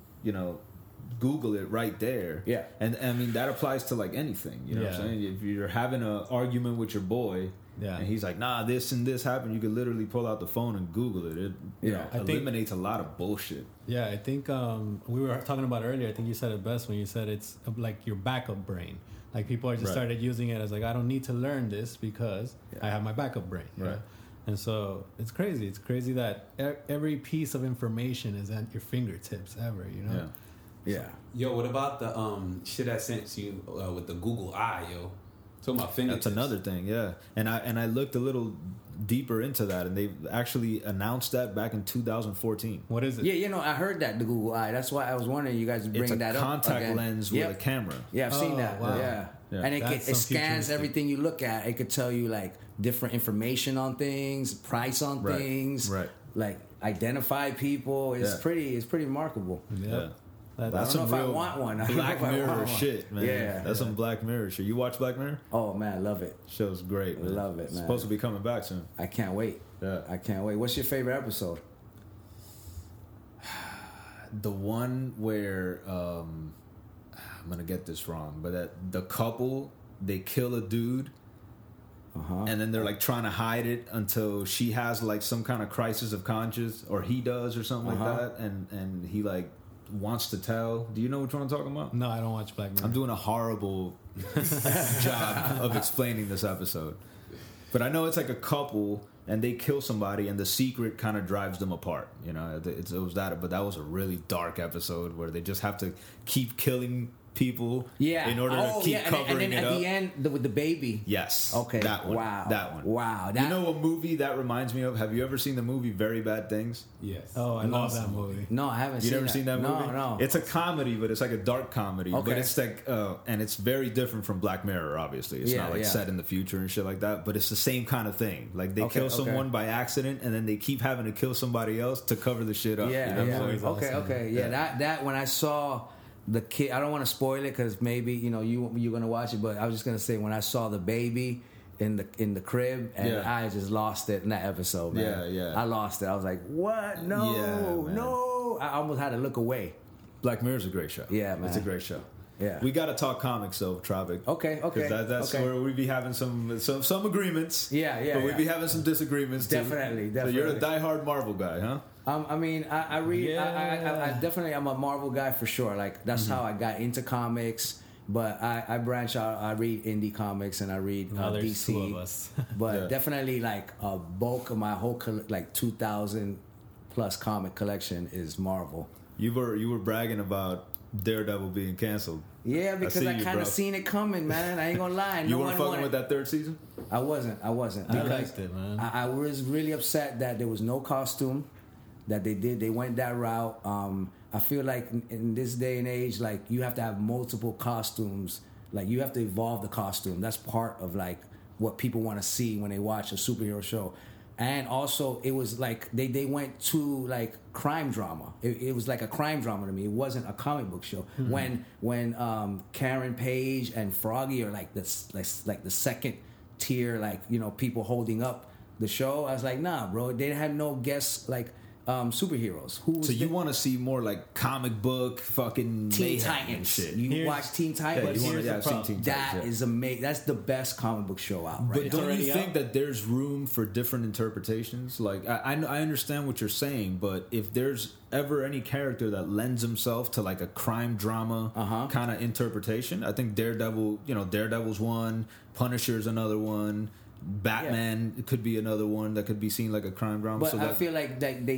Google it right there. Yeah. And I mean, that applies to, like, anything. You know what I'm saying? If you're having an argument with your boy... Yeah. And he's like, nah, this and this happened. You could literally pull out the phone and Google it. It eliminates a lot of bullshit. Yeah, I think we were talking about it earlier. I think you said it best when you said it's like your backup brain. Like, people are just started using it as like, I don't need to learn this because I have my backup brain. Right. Know? And so it's crazy. It's crazy that every piece of information is at your fingertips ever, Yeah. So, what about the shit I sent to you with the Google Eye, yo? My fingertips. That's another thing, and I looked a little deeper into that, and they actually announced that back in 2014. What is it? Yeah, I heard that, the Google Eye. That's why I was wondering you guys would bring that up. It's a contact lens with a camera. Yeah, I've seen that. Wow. Yeah. And it scans everything you look at. It could tell you like different information on things, price on things, like identify people. It's pretty. It's pretty remarkable. Yeah. That's some real Black Mirror shit, man. Yeah, that's some Black Mirror shit. You watch Black Mirror? Oh man, love it. Show's great, man. Love it, man. It's supposed to be coming back soon. I can't wait. Yeah, I can't wait. What's your favorite episode? The one where I'm gonna get this wrong, but that the couple, they kill a dude. And then they're like trying to hide it until she has like some kind of crisis of conscience, or he does, or something like that, and he like wants to tell. Do you know which one I'm talking about? No, I don't watch Black Mirror. I'm doing a horrible job of explaining this episode, but I know it's like a couple and they kill somebody, and the secret kind of drives them apart. It was that, but that was a really dark episode where they just have to keep killing people in order to keep covering it up. And then at the end, with the baby. Yes. Okay. That one. Wow. That one. Wow. That... You know a movie that reminds me of? Have you ever seen the movie Very Bad Things? Yes. Oh, I love that movie. No, I haven't seen that. You never seen that movie? No. It's a comedy, but it's like a dark comedy. Okay. But it's like, and it's very different from Black Mirror, obviously. It's not like set in the future and shit like that, but it's the same kind of thing. Like they kill someone by accident, and then they keep having to kill somebody else to cover the shit up. Yeah. You know? Yeah, that when I saw the kid, I don't want to spoil it because maybe you're gonna watch it, but I was just gonna say when I saw the baby in the crib, and I just lost it in that episode, man. Yeah. I lost it. I was like, what? No. I almost had to look away. Black Mirror's a great show. Yeah, man, it's a great show. Yeah, we gotta talk comics though, Tropic. Okay. That's where we be having some agreements. Yeah. But we be having some disagreements. Definitely. So you're a diehard Marvel guy, huh? I read. Yeah. I definitely I'm a Marvel guy for sure. Like that's how I got into comics. But I branch out. I read indie comics and I read DC. Two of us. But definitely like a bulk of my whole 2,000 plus comic collection is Marvel. You were bragging about Daredevil being canceled. Yeah, because I kind of seen it coming, man. I ain't gonna lie. You weren't fucking with that third season? I wasn't. I liked it, man. I was really upset that there was no costume that they did. They went that route. I feel like in this day and age, like you have to have multiple costumes. Like you have to evolve the costume. That's part of like what people want to see when they watch a superhero show. And also, it was like they went to like crime drama. It was like a crime drama to me. It wasn't a comic book show. Mm-hmm. When Karen Page and Froggy are like this like the second tier, like people holding up the show. I was like, nah, bro. They had no guests like superheroes. So you want to see more like comic book fucking Teen Titans shit? Watch Teen Titans. Is amazing. That's the best comic book show out right now. But don't you think that there's room for different interpretations? Like I understand what you're saying, but if there's ever any character that lends himself to like a crime drama kind of interpretation, I think Daredevil. Daredevil's one. Punisher's another one. Batman could be another one that could be seen like a crime drama. But I feel like they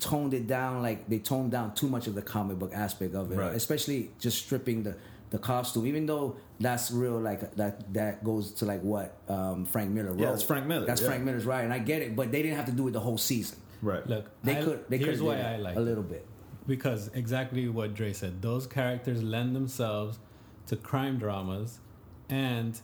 toned it down. Like they toned down too much of the comic book aspect of it, right? Especially just stripping the costume. Even though that's real, like that goes to like what Frank Miller wrote. Yeah, that's Frank Miller. That's Frank Miller's right, and I get it. But they didn't have to do it the whole season. Right. Look, here's why I like a little bit, because exactly what Dre said. Those characters lend themselves to crime dramas, and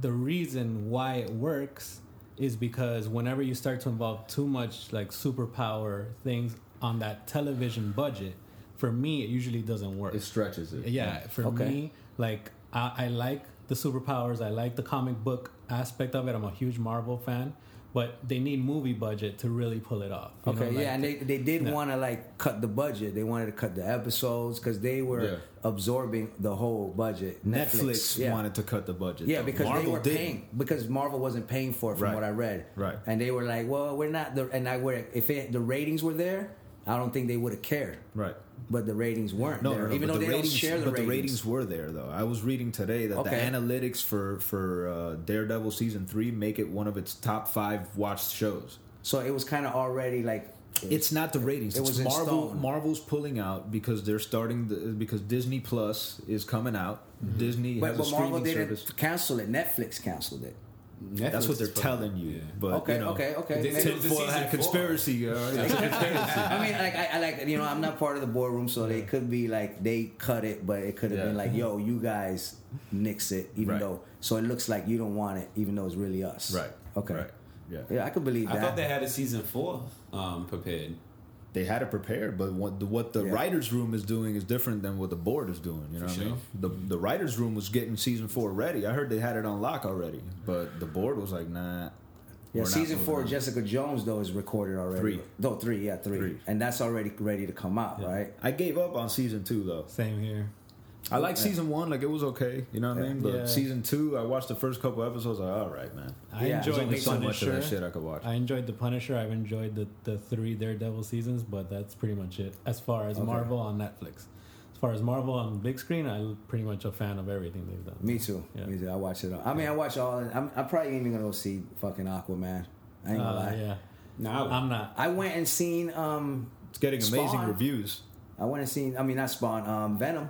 the reason why it works is because whenever you start to involve too much like superpower things on that television budget, for me it usually doesn't work. It stretches it. Yeah, for me, like I like the superpowers. I like the comic book aspect of it. I'm a huge Marvel fan, but they need movie budget to really pull it off. And they did want to like cut the budget. They wanted to cut the episodes because they were absorbing the whole budget. Netflix wanted to cut the budget. Yeah, because Marvel paying because Marvel wasn't paying for it from what I read. Right, and they were like, well, we're not. If the ratings were there, I don't think they would have cacared. Right. But the ratings weren't there. No, even though they don't share the ratings. But the ratings were there, though. I was reading today that the analytics for Daredevil Season 3 make it one of its top 5 watched shows. So it was kind of already like... It's not the ratings. It was Marvel. Marvel's pulling out because they're starting because Disney Plus is coming out. Mm-hmm. Disney has a streaming service. But Marvel didn't cancel it. Netflix canceled it. That's what they're telling you. But, Tinfoil had conspiracy. It's a conspiracy. I mean, like, I'm not part of the boardroom, so they could be like, they cut it, but it could have been like, yo, you guys nix it, even though, so it looks like you don't want it, even though it's really us. Right. Okay. Right. Yeah. Yeah, I could believe that. I thought they had a season 4 prepared. They had it prepared, but what the writers' room is doing is different than what the board is doing. You know what I mean? The writers' room was getting season 4 ready. I heard they had it on lock already, but the board was like, nah. Yeah, season 4 Jessica Jones though is recorded already. 3, and that's already ready to come out, right? I gave up on season 2 though. Same here. I like season 1, like it was okay, you know what I mean? But season 2, I watched the first couple episodes, like, all right, man. I enjoyed the so much of that shit I could watch. I enjoyed the Punisher. I've enjoyed the 3 Daredevil seasons, but that's pretty much it. As far as Marvel on Netflix, as far as Marvel on big screen, I'm pretty much a fan of everything they've done. Me too. Yeah. Me too. I watch it all. I mean, I watch all. I'm probably even gonna go see fucking Aquaman. I ain't gonna lie. Yeah. No, I'm not. I went and seen. It's getting amazing reviews. I went and seen. I mean, not Spawn. Venom.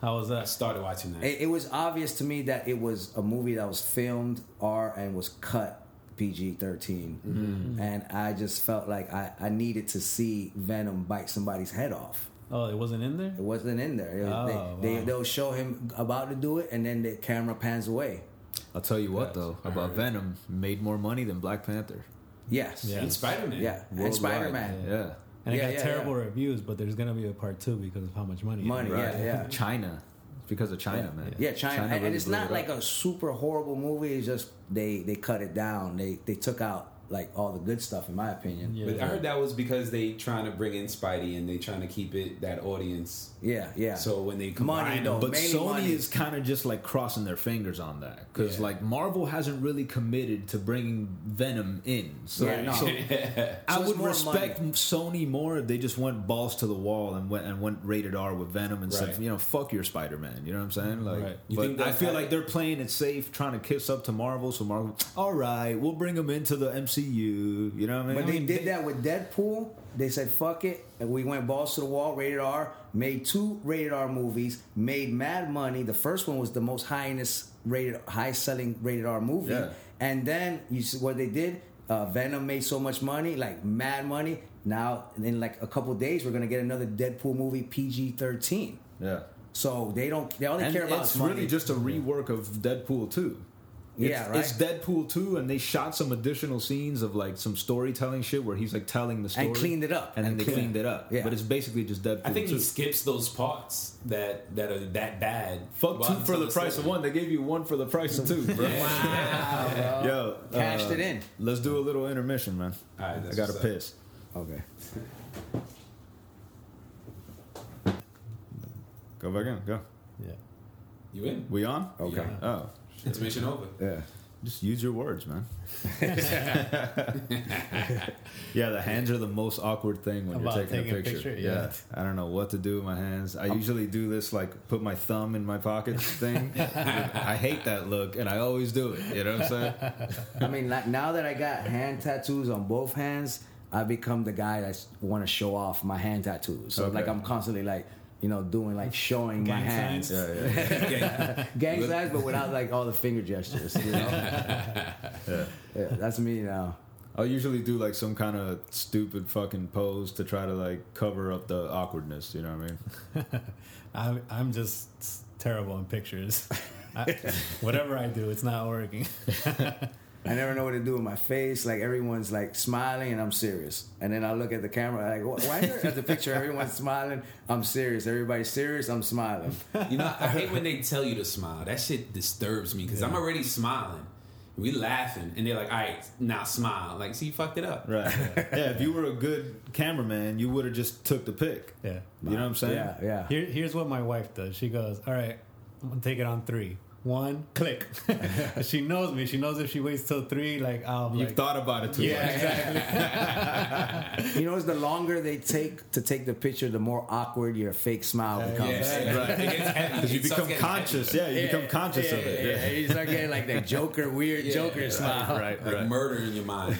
How was that? I started watching that. It was obvious to me that it was a movie that was filmed R and was cut PG-13. Mm-hmm. And I just felt like I needed to see Venom bite somebody's head off. Oh, it wasn't in there? It wasn't in there. They'll show him about to do it, and then the camera pans away. I'll tell you what, though, about Venom, made more money than Black Panther. Yes. Yeah. And Spider-Man. Yeah. Worldwide. And Spider-Man. Yeah. And it got terrible reviews, but there's going to be a part two because of how much money. China. It's because of China, man. Yeah, China. And really it's not like a super horrible movie. It's just they cut it down. They took out, like, all the good stuff, in my opinion. Yeah. But I heard that was because they trying to bring in Spidey and they trying to keep it that audience. Yeah, yeah. So when they combine them. But Sony is kind of just, like, crossing their fingers on that. Because, like, Marvel hasn't really committed to bringing Venom in. So, I would respect Sony more if they just went balls to the wall and went rated R with Venom and said, you know, fuck your Spider-Man. You know what I'm saying? Like, but I feel like they're playing it safe, trying to kiss up to Marvel. So Marvel, all right, we'll bring them into the MCU. You, you know what I mean? But they did that with Deadpool. They said, fuck it. And we went balls to the wall, rated R, made 2 rated R movies, made mad money. The first one was the most high-selling rated R movie. Yeah. And then, you see what they did? Venom made so much money, like mad money. Now, in like a couple days, we're going to get another Deadpool movie, PG-13. Yeah. So, they only care about it's money. Really just a rework of Deadpool 2. Yeah, right. It's Deadpool 2, and they shot some additional scenes of, like, some storytelling shit where he's, like, telling the story. And cleaned it up. And then they cleaned it up. Yeah. But it's basically just Deadpool 2. I think he skips those parts that are that bad. Fuck 2 for the price of 1. They gave you 1 for the price of 2, bro. Wow. Yo. Cashed it in. Let's do a little intermission, man. All right, I gotta piss. Okay. Go back in. Go. Yeah. You in? We on? Okay. Yeah. Oh. It's mission over. Yeah. Just use your words, man. Yeah, the hands are the most awkward thing when you're taking a picture. Yeah. I don't know what to do with my hands. I usually do this, like, put my thumb in my pocket thing. I hate that look, and I always do it. You know what I'm saying? I mean, like, now that I got hand tattoos on both hands, I've become the guy that want to show off my hand tattoos. So, like, I'm constantly, like, you know, doing, like, showing gang my hands. Signs. Yeah. Gang signs, but without, like, all the finger gestures, you know? Yeah, that's me now. I'll usually do, like, some kind of stupid fucking pose to try to, like, cover up the awkwardness, you know what I mean? I'm just terrible in pictures. Whatever I do, it's not working. I never know what to do with my face. Like, everyone's, like, smiling, and I'm serious. And then I look at the camera, like, why is there the picture? Everyone's smiling. I'm serious. Everybody's serious. I'm smiling. You know, I hate when they tell you to smile. That shit disturbs me because I'm already smiling. We laughing. And they're like, all right, now smile. Like, see, you fucked it up. Right. Yeah, if you were a good cameraman, you would have just took the pic. Yeah. You know what I'm saying? Yeah, yeah. Here's what my wife does. She goes, all right, I'm going to take it on 3. 1, click. She knows me. She knows if she waits till 3, like, you've thought about it too much. Exactly. You know, it's the longer they take to take the picture, the more awkward your fake smile becomes. Yeah. Right. Because you become conscious. Yeah, you become conscious of it. Yeah. You start getting, like, that weird Joker smile. Right. Like murder in your mind.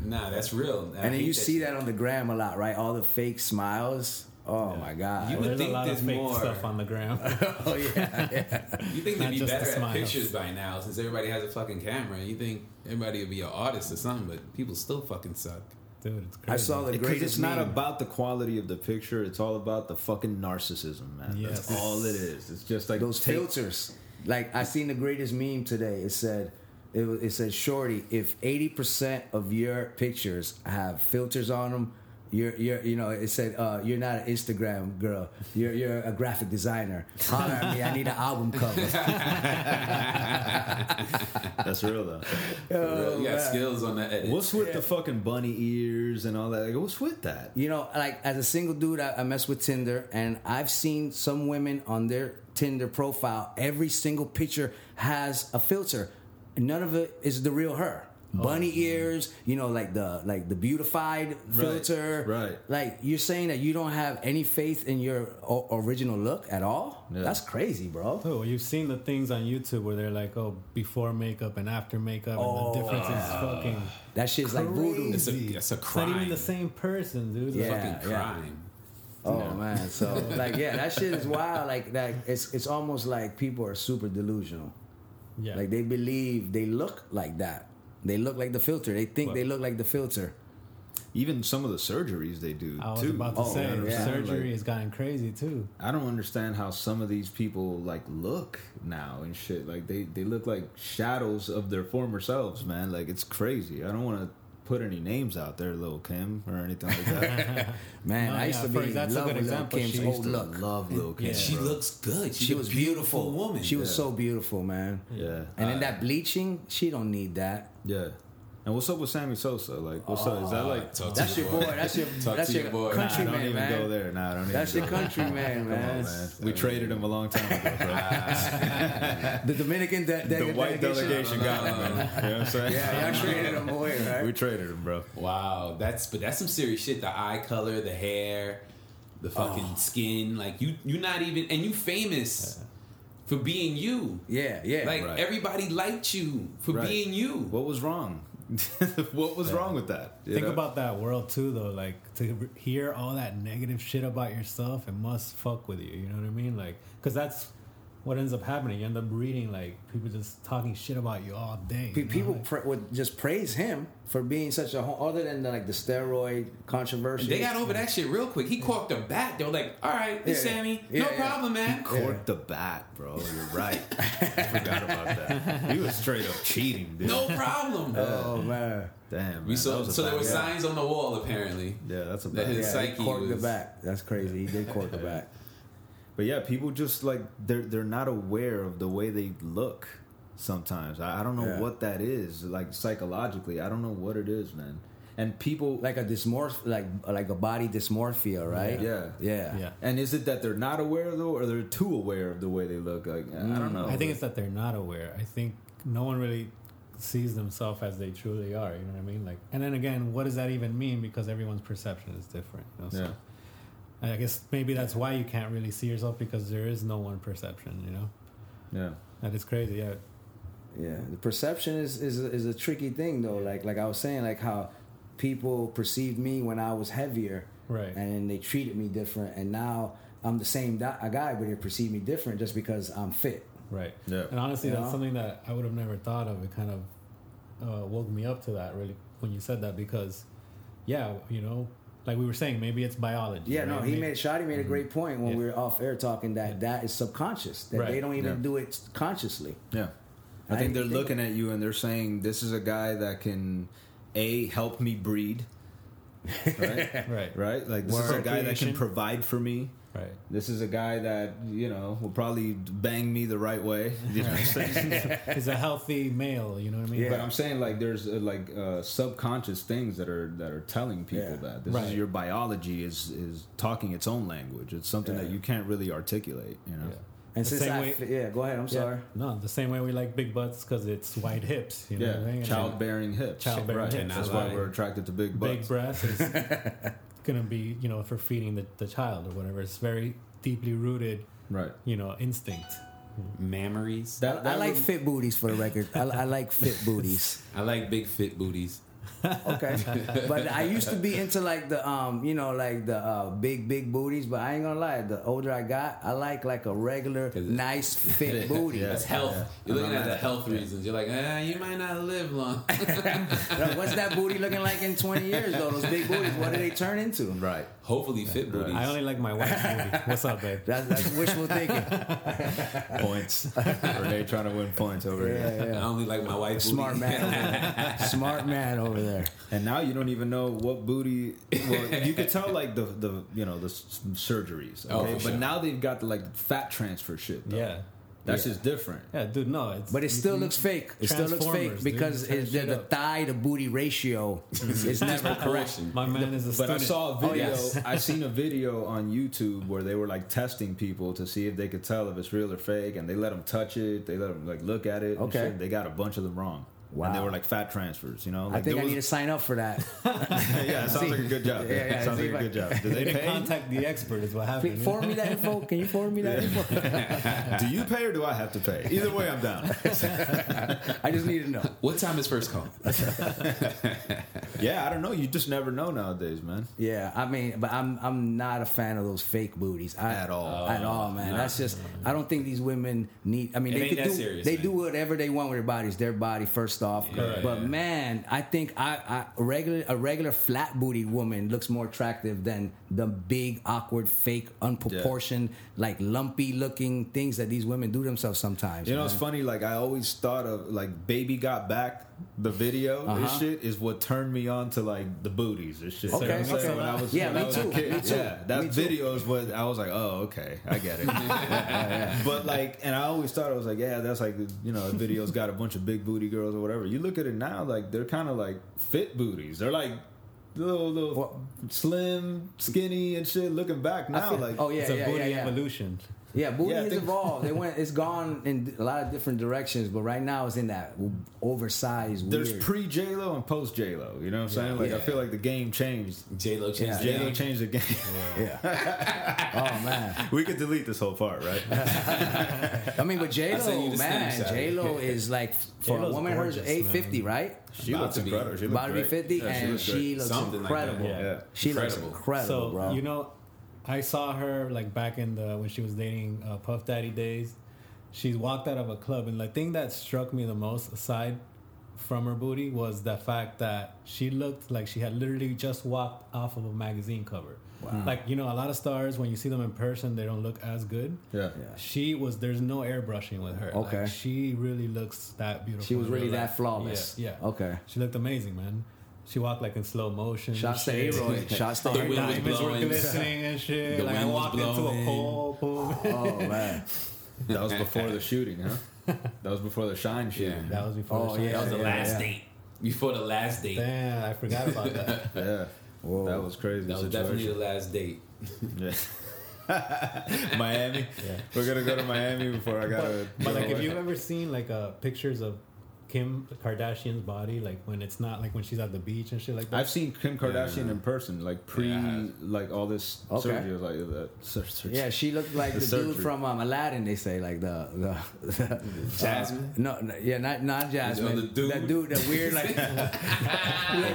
Nah, that's real. And then you see that on the gram a lot, right? All the fake smiles. Oh my God! You would think there's fake stuff on the ground. Oh yeah. You think they'd be better at pictures by now, since everybody has a fucking camera. You think everybody would be an artist or something, but people still fucking suck. Dude, it's crazy. I saw the greatest. It's not about the quality of the picture. It's all about the fucking narcissism, man. Yes. That's all it is. It's just like those filters. Like, I seen the greatest meme today. It said, "Shorty, if 80% of your pictures have filters on them." You know, it said, you're not an Instagram girl. You're a graphic designer. Holler at me. I need an album cover. That's real, though. You got skills on that edit. What's with the fucking bunny ears and all that? Like, what's with that? You know, like, as a single dude, I mess with Tinder, and I've seen some women on their Tinder profile, every single picture has a filter. None of it is the real her. Bunny ears, you know, like the beautified filter. Right. Like, you're saying that you don't have any faith in your original look at all? Yeah. That's crazy, bro. Oh, you've seen the things on YouTube where they're like, oh, before makeup and after makeup, and the difference is fucking. That shit's crazy. Like voodoo. It's a crime. It's not even the same person, dude. It's a fucking crime. Man, so like, yeah, that shit is wild. Like that, it's almost like people are super delusional. Yeah, like they believe they look like that. They look like the filter. They think they look like the filter. Even some of the surgeries they do. I was about to say, surgery has gotten crazy too. I don't understand how some of these people like look now and shit. Like they look like shadows of their former selves, man. Like it's crazy. I don't want to put any names out there, Lil' Kim or anything like that. Man, no, I used to be in love with Lil' Kim's old look. Love Lil' Kim. Yeah, she looks good. She was a beautiful woman. She was so beautiful, man. Yeah. And then that bleaching, she don't need that. Yeah. And what's up with Sammy Sosa? Like, what's up? Is that like... That's your boy. That's your country man, man. Don't even go there. That's your country man, man. We traded him a long time ago, bro. The Dominican... The white delegation got him, man. You know what I'm saying? Yeah, y'all traded him away, right? We traded him, bro. Wow. That's some serious shit. The eye color, the hair, the fucking skin. Like, you're not even... And you famous... for being you. Yeah, yeah. Like, everybody liked you for being you. What was wrong? What was wrong with that? Think about that world, too, though. Like, to hear all that negative shit about yourself, it must fuck with you. You know what I mean? Like, because that's what ends up happening. You end up reading, like, people just talking shit about you all day. People would just praise him for being such a... Other than, the steroid controversy. They got over that shit real quick. He corked the bat. They were like, all right, it's Sammy. No problem, man. He corked the bat, bro. You're right. I forgot about that. He was straight up cheating, dude. No problem. Oh, man. Damn, man. So there were signs on the wall, apparently. Yeah, that's a bad. That his psyche he corked the bat. That's crazy. He did cork the bat. But yeah, people just like they're not aware of the way they look. Sometimes I don't know what that is. Like psychologically, I don't know what it is, man. And people like a dysmorphia, like a body dysmorphia, right? Yeah. Yeah. And is it that they're not aware though, or they're too aware of the way they look? Like I don't know. I think it's that they're not aware. I think no one really sees themselves as they truly are. You know what I mean? Like, and then again, what does that even mean? Because everyone's perception is different. You know? So, yeah. I guess maybe that's why you can't really see yourself because there is no one perception, you know? Yeah. That is crazy, yeah. Yeah, the perception is a tricky thing, though. Like I was saying, like how people perceived me when I was heavier. Right. And they treated me different. And now I'm the same guy, but they perceive me different just because I'm fit. Right. Yeah. And honestly, that's something that I would have never thought of. It kind of woke me up to that, really, when you said that because, yeah, you know, like we were saying, maybe it's biology. Yeah, right? No, Shadi made a great point when we were off air talking that that is subconscious, that they don't even do it consciously. Yeah. I think they're looking at you and they're saying, this is a guy that can, A, help me breed, right? Right? Like, this is a guy that can provide for me. Right. This is a guy that, you know, will probably bang me the right way. You know what I'm saying? He's a healthy male, you know what I mean? Yeah. But I'm saying, like, there's, subconscious things that are telling people that. This is your biology is talking its own language. It's something that you can't really articulate, you know? Yeah. And the same way, go ahead, I'm sorry. No, the same way we like big butts because it's wide hips. You know what I mean? Childbearing hips. Childbearing hips. That's why we're attracted to big butts. Big breasts is... going to be, you know, for feeding the child or whatever. It's very deeply rooted, you know, instinct. Mammaries. I like fit booties for the record. I like fit booties. I like big fit booties. Okay. But I used to be into like the, you know, like the big booties, but I ain't going to lie. The older I got, I like a regular, nice fit booty. That's health. You're looking at the health reasons. You're like, you might not live long. What's that booty looking like in 20 years, though? Those big booties, what do they turn into? Right. Hopefully fit booties. I only like my wife's booty. What's up, babe? That's wishful thinking. Points. Renee trying to win points over here. Yeah. I only like my wife's booty. Smart man over there. Smart man over there. And now you don't even know what booty. Well, you could tell like the you know the surgeries. Okay? Oh, but now they've got the like fat transfer shit. Though. Yeah. That's just different. Yeah, dude, no. But it still looks fake. It still looks fake because the thigh to booty ratio is never correct. My man is a student. But I saw a video. I seen a video on YouTube where they were like testing people to see if they could tell if it's real or fake, and they let them touch it. They let them like look at it. Okay. And shit. They got a bunch of them wrong. Wow. And they were like fat transfers, you know? Like, I think I need to sign up for that. Yeah, it sounds like a good job. Yeah, sounds like a good job. Did they pay? Contact the expert is what happened. Forward me that info. Can you forward me that info? Do you pay or do I have to pay? Either way, I'm down. I just need to know. What time is first call? Yeah, I don't know. You just never know nowadays, man. Yeah, I mean, but I'm not a fan of those fake booties. At all, man. No. That's just, I don't think these women need, I mean, they do whatever they want with their bodies. Their body first off, yeah, but yeah. Man, I think a regular flat booty woman looks more attractive than the big awkward fake unproportioned like lumpy looking things that these women do themselves sometimes. You know, man. It's funny. Like I always thought of like Baby Got Back, the video. Uh-huh. This shit is what turned me on to like the booties. This shit. Okay. You know okay. When I was, yeah, when me, I was too. A kid. Me too. Yeah, that video is what I was like. Oh, okay, I get it. Yeah. But like, and I always thought I was like, yeah, that's like you know, the video's got a bunch of big booty girls or whatever. You look at it now, like they're kind of like fit booties. They're like. Little well, slim, skinny, and shit. Looking back now, feel, like it's a booty evolution. Yeah, booty has evolved. It's gone in a lot of different directions, but right now it's in that oversized. There's pre J-Lo and post J-Lo. You know what I'm saying? Like I feel like the game changed. J-Lo changed the game. Yeah. Oh man, we could delete this whole part, right? I mean, but J-Lo, man, J-Lo is like for J-Lo's a woman her age, 850, right? She looks incredible. She about to be 50, yeah, and she looks incredible. Like yeah. She looks incredible, bro. So, you know, I saw her, like, back in when she was dating Puff Daddy days. She walked out of a club, and the thing that struck me the most, aside from her booty, was the fact that she looked like she had literally just walked off of a magazine cover. Wow. Like, you know, a lot of stars, when you see them in person, they don't look as good. Yeah. She was, there's no airbrushing with her. Okay. Like, she really looks that beautiful. She was really that flawless. Yeah. Okay. She looked amazing, man. She walked like in slow motion. Shots to A-Roy. Shots to her diamonds were glistening and shit. The like I walked into a pole. Oh, man. That was before the shooting, huh? That was before the Shine shooting. Yeah. That was before the shooting. That was the last date. Before the last date. Damn, I forgot about that. Yeah. Whoa. That was crazy. That was definitely the last date. Yeah. Miami. Yeah. We're going to go to Miami before I got to... But like, if you've ever seen like pictures of Kim Kardashian's body, like when it's not like when she's at the beach and shit like that. I've seen Kim Kardashian in person, like like all this surgery was like that. Yeah, she looked like the dude from Aladdin. They say like the Jasmine. Not Jasmine. You know, the dude, the weird like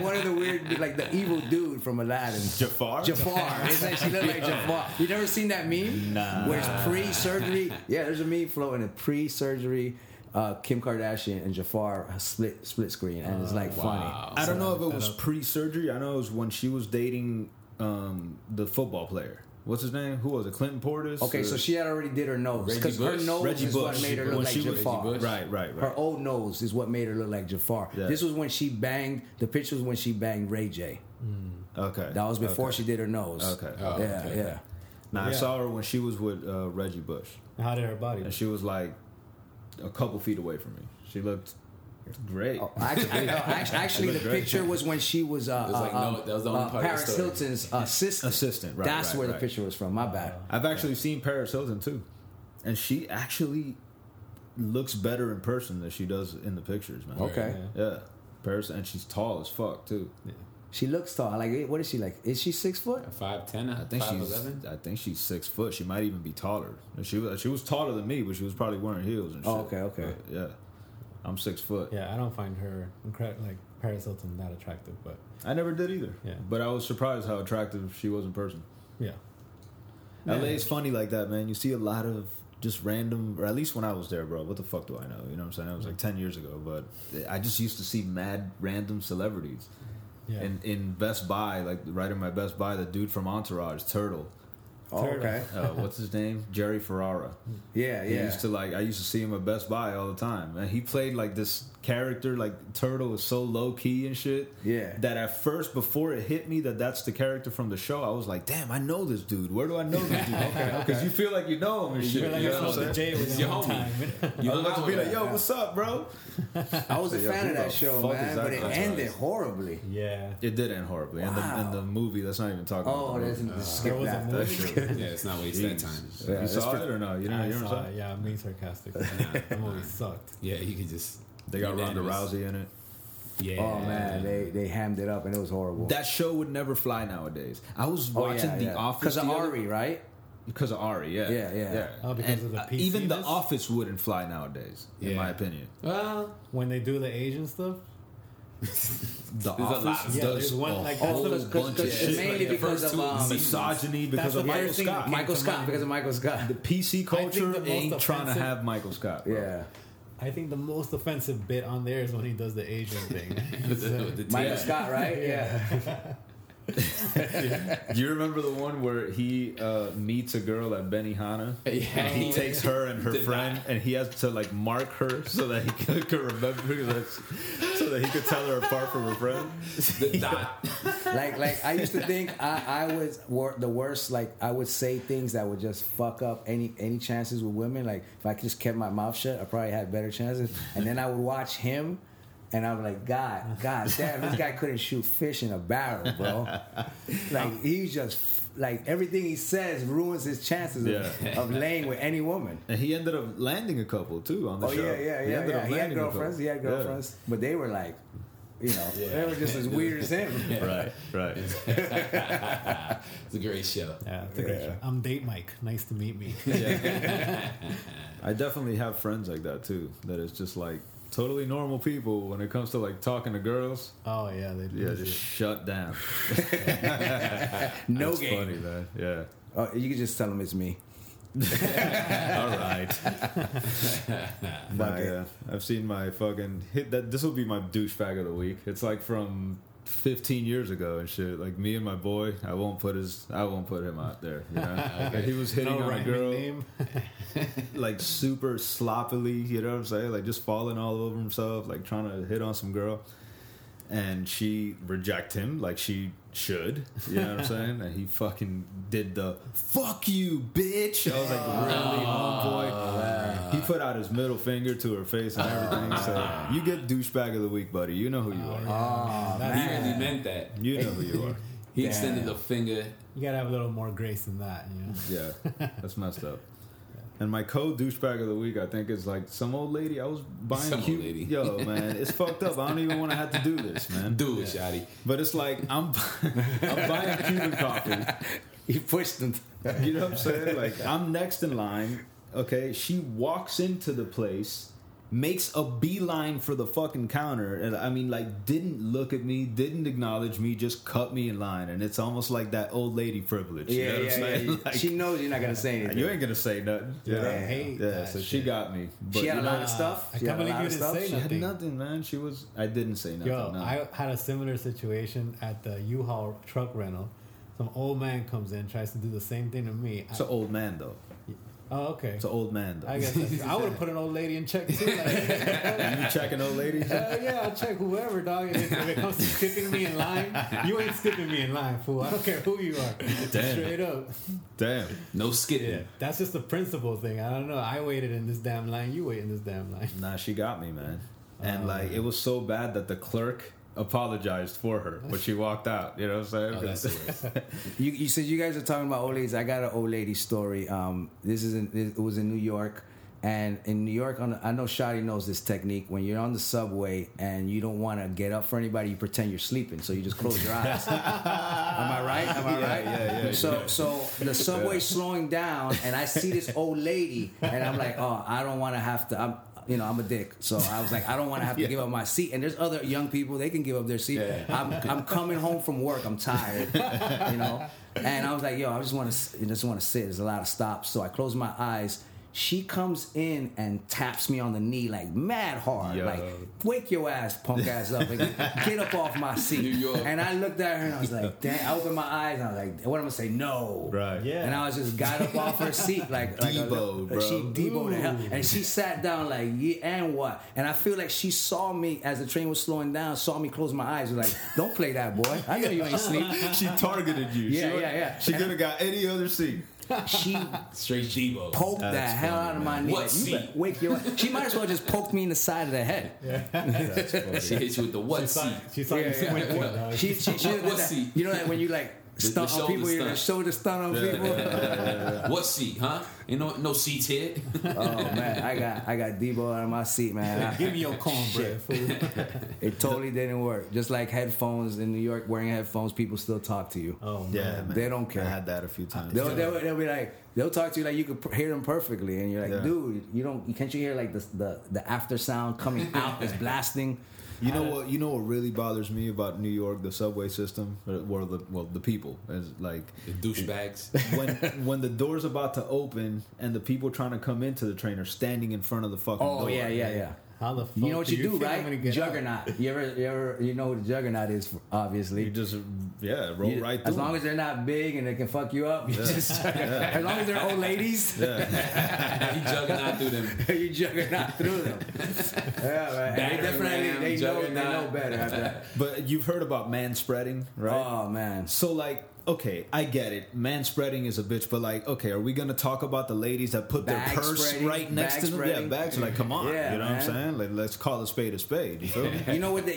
one of the weird like the evil dude from Aladdin. Jafar. It's like she looked like Jafar. You never seen that meme? Nah. Where it's pre-surgery. Yeah, there's a meme floating. A pre-surgery. Kim Kardashian and Jafar split screen, and it's like funny. I don't know if it was pre-surgery. I know it was when she was dating the football player. What's his name? Who was it? Clinton Portis? Okay, so she had already did her nose. Because her nose is what made her look like Jafar. Right. Her old nose is what made her look like Jafar. Yeah. This was when she banged. The picture was when she banged Ray J. Okay. That was before she did her nose. Okay. Oh, yeah, okay. Yeah. Now, I saw her when she was with Reggie Bush. How did her body look? And she was like... a couple feet away from me. She looked great. Oh, actually the picture was when she was Paris Hilton's assistant. Right, that's where the picture was from. My bad. I've actually seen Paris Hilton too, and she actually looks better in person than she does in the pictures, man. Okay. Yeah. Paris, and she's tall as fuck too. Yeah. She looks tall. Like, what is she like? Is she 6 foot? 5'10". I think 5'11". I think she's 6 foot. She might even be taller. She was taller than me, but she was probably wearing heels and shit. Oh, okay. But, yeah, I'm 6 foot. Yeah, I don't find her like Paris Hilton that attractive, but I never did either. Yeah, but I was surprised how attractive she was in person. Yeah, LA's funny like that, man. You see a lot of just random, or at least when I was there, bro. What the fuck do I know? You know what I'm saying? It was like 10 years ago, but I just used to see mad random celebrities. Yeah. In Best Buy, like right in my Best Buy, the dude from Entourage, Turtle. Oh, okay. What's his name? Jerry Ferrara. Yeah. I used to see him at Best Buy all the time. And he played like this character, like Turtle is so low key and shit. Yeah. That at first, before it hit me that that's the character from the show, I was like, damn, I know this dude. Where do I know this dude? Okay. Because you feel like you know him and shit. You feel like you're supposed to Jay with your homie. You about to be like, yo, what's up, bro? I was a fan of that show, man, but it ended horribly. Yeah. It did end horribly. Wow. And the movie, let's not even talk about it. Oh, skip that shit. Yeah, it's not waste that time. Yeah, you saw it or no? You know, I saw it. Yeah, I'm being sarcastic. The movie sucked. Yeah, he could just They got Ronda Rousey in it. Yeah. Oh man, they hammed it up and it was horrible. That show would never fly nowadays. I was watching The Office because of Ari, right? Because of Ari, yeah. Oh, because of the PC even The Office wouldn't fly nowadays, in my opinion. Well, when they do the Asian stuff, The Office does a whole bunch of shit. Mainly because of misogyny, because of Michael Scott. Because of Michael Scott. The PC culture ain't trying to have Michael Scott. Bro. Yeah. I think the most offensive bit on there is when he does the Asian thing. Michael Scott, right? Yeah. Do you remember the one where he meets a girl at Benihana? Yeah. And he takes her and her friend, and he has to like mark her so that he could remember, so that he could tell her apart from her friend. The dot. Like I used to think I was the worst. Like I would say things that would just fuck up any chances with women. Like if I just kept my mouth shut, I probably had better chances. And then I would watch him. And I'm like, God damn, this guy couldn't shoot fish in a barrel, bro. Like, he just, like, everything he says ruins his chances of laying with any woman. And he ended up landing a couple, too, on the show. Yeah. He had girlfriends, but they were like, you know, they were just as weird as him. Yeah. Right. It's a great show. Yeah, it's a great show. I'm Date Mike. Nice to meet me. Yeah. I definitely have friends like that, too, that is just like, totally normal people when it comes to like talking to girls. Oh yeah, they do. Yeah, just shut down. No That's game. Funny, man. Yeah. Oh, you can just tell them it's me. All right. I've seen my fucking hit that. This will be my douchebag of the week. It's like from 15 years ago and shit. Like me and my boy. I won't put him out there. You know? Okay. He was hitting on a girl. Name. Like super sloppily, you know what I'm saying? Like just falling all over himself, like trying to hit on some girl, and she reject him like she should, you know what I'm saying? And he fucking did the fuck you, bitch. I was like, really, homeboy? He put out his middle finger to her face and everything. So you get douchebag of the week, buddy. You know who you are. He really meant that. You know who you are. He extended the finger. You gotta have a little more grace than that, you know? Yeah, that's messed up. And my co-douchebag of the week, I think, is like some old lady. I was buying old lady. Yo, man, it's fucked up. I don't even want to have to do this, man. Do it, shawty. But it's like, I'm buying Cuban coffee. You pushed them. You know what I'm saying? Like, I'm next in line, okay? She walks into the place, makes a beeline for the fucking counter. And I mean, like, didn't look at me, didn't acknowledge me, just cut me in line. And it's almost like that old lady privilege. You know what I'm saying? Like, she knows you're not going to say anything. You ain't going to say nothing. Yeah, I hate that so shit. She got me. But she had a lot of stuff. I can't believe you didn't say nothing. She had nothing, man. I didn't say nothing. Yo, no. I had a similar situation at the U-Haul truck rental. Some old man comes in, tries to do the same thing to me. It's an old man, though. Oh, okay. It's an old man, though. I guess that's true. I would have put an old lady in check, too. Like, you check an old lady? Yeah, I'll check whoever, dog. If it comes to skipping me in line, you ain't skipping me in line, fool. I don't care who you are. Damn. Straight up. Damn. No skipping. Yeah, that's just the principle thing. I don't know. I waited in this damn line. You wait in this damn line. Nah, she got me, man. And, it was so bad that the clerk apologized for her, but she walked out. You know what I'm saying? Oh, that's the worst. You said you guys are talking about old ladies. I got an old lady story. It was in New York, and in New York, I know Shadi knows this technique. When you're on the subway and you don't want to get up for anybody, you pretend you're sleeping, so you just close your eyes. Am I right? Yeah. So the subway's slowing down, and I see this old lady, and I'm like, oh, I don't want to have to. I'm a dick. So I was like, I don't want to have to give up my seat. And there's other young people, they can give up their seat. Yeah. I'm coming home from work. I'm tired, you know. And I was like, yo, I just want to sit. There's a lot of stops. So I close my eyes. She comes in and taps me on the knee like mad hard. Yo. Like, wake your ass, punk ass up. Like, get up off my seat. New York. And I looked at her and I was like, damn. I opened my eyes and I was like, what am I going to say? No. Right. Yeah. And I was just got up off her seat. Like Debo, bro. She Debo'd the hell. And she sat down like, yeah, and what? And I feel like she saw me as the train was slowing down, saw me close my eyes. Was like, don't play that, boy. I know you ain't asleep. She targeted you. Yeah. She could have got any other seat. She straight Debo poked the hell out of my knee. What seat? Wake your. She might as well just poked me in the side of the head. Yeah. She hit you with the what seat? She thought you said what seat. You know that when you like Stunt on people, you're the shoulder stunt on people. Yeah. What seat, huh? Ain't no seats here. Oh man, I got Debo out of my seat, man. Give me your cornbread, fool. It totally didn't work. Just like headphones in New York, wearing headphones, people still talk to you. Oh man, yeah, man. They don't care. I had that a few times. They'll be like, they'll talk to you like you could hear them perfectly, and you're like, dude, can't you hear like the after sound coming out? It's blasting. You know what really bothers me about New York, the subway system, or the people, is like the douchebags. When the door's about to open and the people trying to come into the train are standing in front of the fucking door. Oh yeah. How the fuck you know what you do, right? Juggernaut. You ever you know what a juggernaut is, obviously. You just roll right through. As long as they're not big and they can fuck you up, as long as they're old ladies. Yeah. You juggernaut through them. You juggernaut through them. Yeah, right. They definitely they know better after that. But you've heard about man spreading, right? Oh man. So like, okay, I get it. Man spreading is a bitch, but like, okay, are we gonna talk about the ladies that put bag their purse right next to them? Spreading. Yeah, bags. Like, come on, you know man. What I'm saying? Like, let's call a spade a spade. You feel me?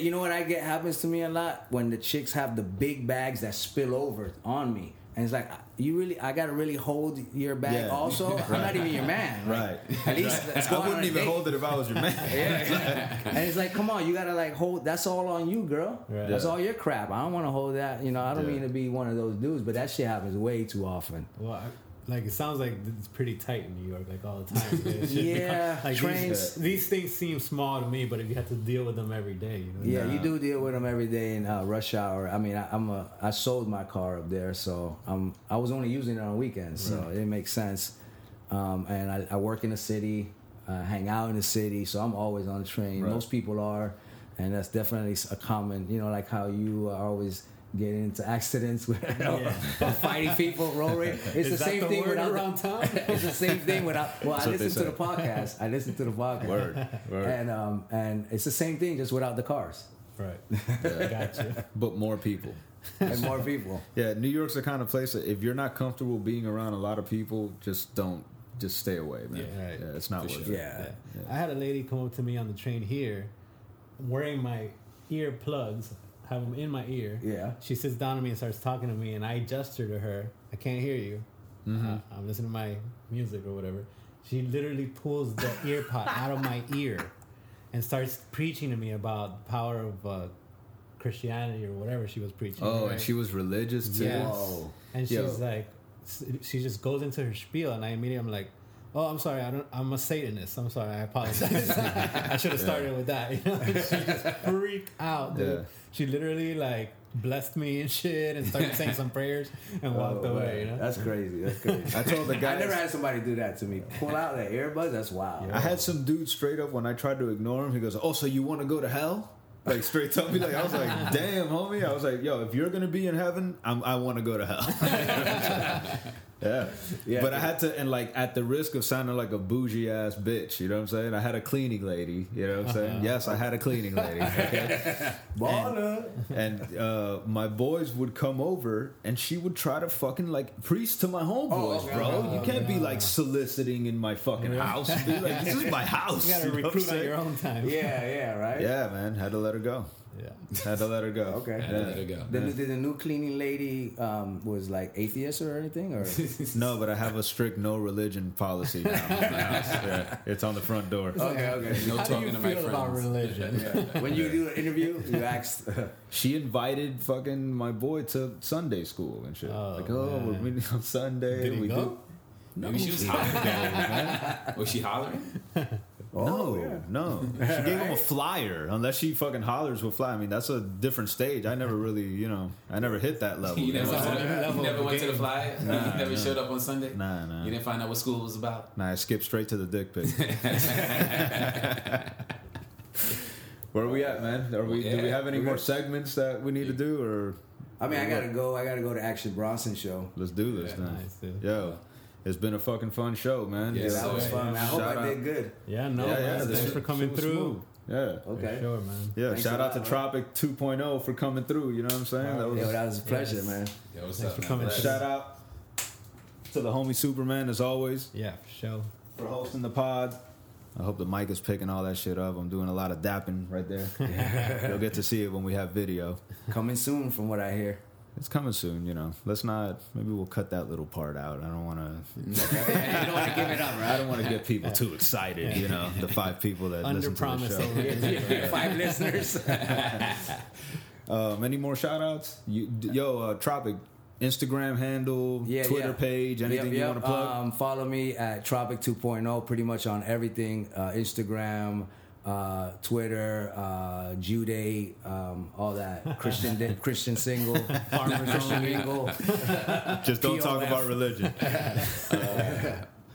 You know what I get happens to me a lot when the chicks have the big bags that spill over on me, and it's like, I gotta really hold your bag. Also, right. I'm not even your man. Like, right. At least I wouldn't even hold it if I was your man. And it's like, come on, you gotta like hold. That's all on you, girl. Right. That's all your crap. I don't want to hold that. You know, I don't mean to be one of those dudes, but that shit happens way too often. Well, like it sounds like it's pretty tight in New York, like all the time. Like trains. These things seem small to me, but if you have to deal with them every day, you know. Yeah, you do deal with them every day in rush hour. I mean, I sold my car up there, so I was only using it on weekends, so it makes sense. And I work in the city, hang out in the city, so I'm always on the train. Right. Most people are, and that's definitely a common. You know, like how you are always getting into accidents with fighting people, roll rage. It's the same thing around town. It's the same thing without. Well, I listened to the podcast. Word. And it's the same thing, just without the cars. Right. Yeah. Gotcha. But more people. And more people. Yeah, New York's the kind of place that if you're not comfortable being around a lot of people, just stay away, man. Yeah, right. It's not worth it. Yeah. I had a lady come up to me on the train here, wearing my ear plugs. Have them in my ear. Yeah. She sits down to me and starts talking to me, and I gesture to her. I can't hear you. Mm-hmm. I'm listening to my music or whatever. She literally pulls the ear pod out of my ear and starts preaching to me about the power of Christianity or whatever she was preaching. Oh, right? And she was religious too. Yes. Whoa. And she's like, she just goes into her spiel, and I'm like, oh, I'm sorry. I'm a Satanist. I'm sorry. I apologize. I should have started with that. You know? She just freaked out, dude. Yeah. She literally like blessed me and shit, and started saying some prayers and walked away. You know? That's crazy. I told the guys. I never had somebody do that to me. Pull out the earbuds. That's wild. Yeah. I had some dude straight up when I tried to ignore him. He goes, "Oh, so you want to go to hell?" Like straight up, like I was like, "Damn, homie." I was like, "Yo, if you're gonna be in heaven, I want to go to hell." Yeah. But I had to, and like at the risk of sounding like a bougie ass bitch, you know what I'm saying? I had a cleaning lady, you know what I'm saying? Yes, I had a cleaning lady. Okay? And my boys would come over, and she would try to fucking like preach to my homeboys, bro. You can't be like soliciting in my fucking house. And be like, this is my house. You gotta recruit on your own time. Yeah, right. Yeah, man. Had to let her go. Had to let her go. Okay. Had to let her go. The new cleaning lady was like atheist or anything? Or? No, but I have a strict no religion policy now. It's on the front door. Okay. No talking to my friends. How do you feel about religion? When you do an interview, you ask. She invited fucking my boy to Sunday school and shit. We're meeting on Sunday. Did he go? Maybe she was hollering. Man. Was she hollering? No. She gave him a flyer. Unless she fucking hollers with flyer. I mean, that's a different stage. I never really, I never hit that level. You never went to the flyer? You never showed up on Sunday? Nah. You didn't find out what school was about? Nah, I skipped straight to the dick pic. Where are we at, man? Do we have any more segments that we need to do? Or I gotta go to Action Bronson show. Let's do this now. Nice, dude. Yo. It's been a fucking fun show, man. Yeah, that was fun. I hope I did good. Thanks for coming through. Smooth. Yeah. Okay. Sure, man. Yeah. Thanks shout out to Tropic 2.0 for coming through. You know what I'm saying? That was a pleasure, man. Yeah, thanks for coming. Shout out to the homie Superman as always. Yeah, for sure. For hosting the pod. I hope the mic is picking all that shit up. I'm doing a lot of dapping right there. You'll get to see it when we have video. Coming soon, from what I hear. It's coming soon, you know. Let's not. Maybe we'll cut that little part out. I don't want to. You don't want to give it up, right? I don't want to get people too excited. You know, the five people that listen to the show. Five listeners. Any more shout outs? Tropic Instagram handle, Twitter page, anything you want to plug? Follow me at Tropic 2.0. Pretty much on everything: Instagram. Twitter, Jude, all that. Christian Single, Farmers Only Mingle. Just don't talk about religion.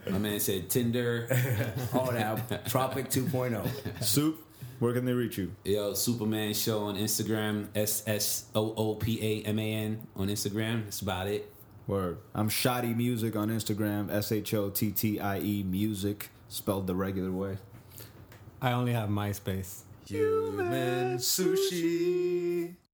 My man said Tinder, all that. Tropic 2.0. Soup, where can they reach you? Yo, Superman Show on Instagram, SSOOPAMAN on Instagram. That's about it. Word. I'm Shottie Music on Instagram, SHOTTIE Music, spelled the regular way. I only have MySpace. Human sushi.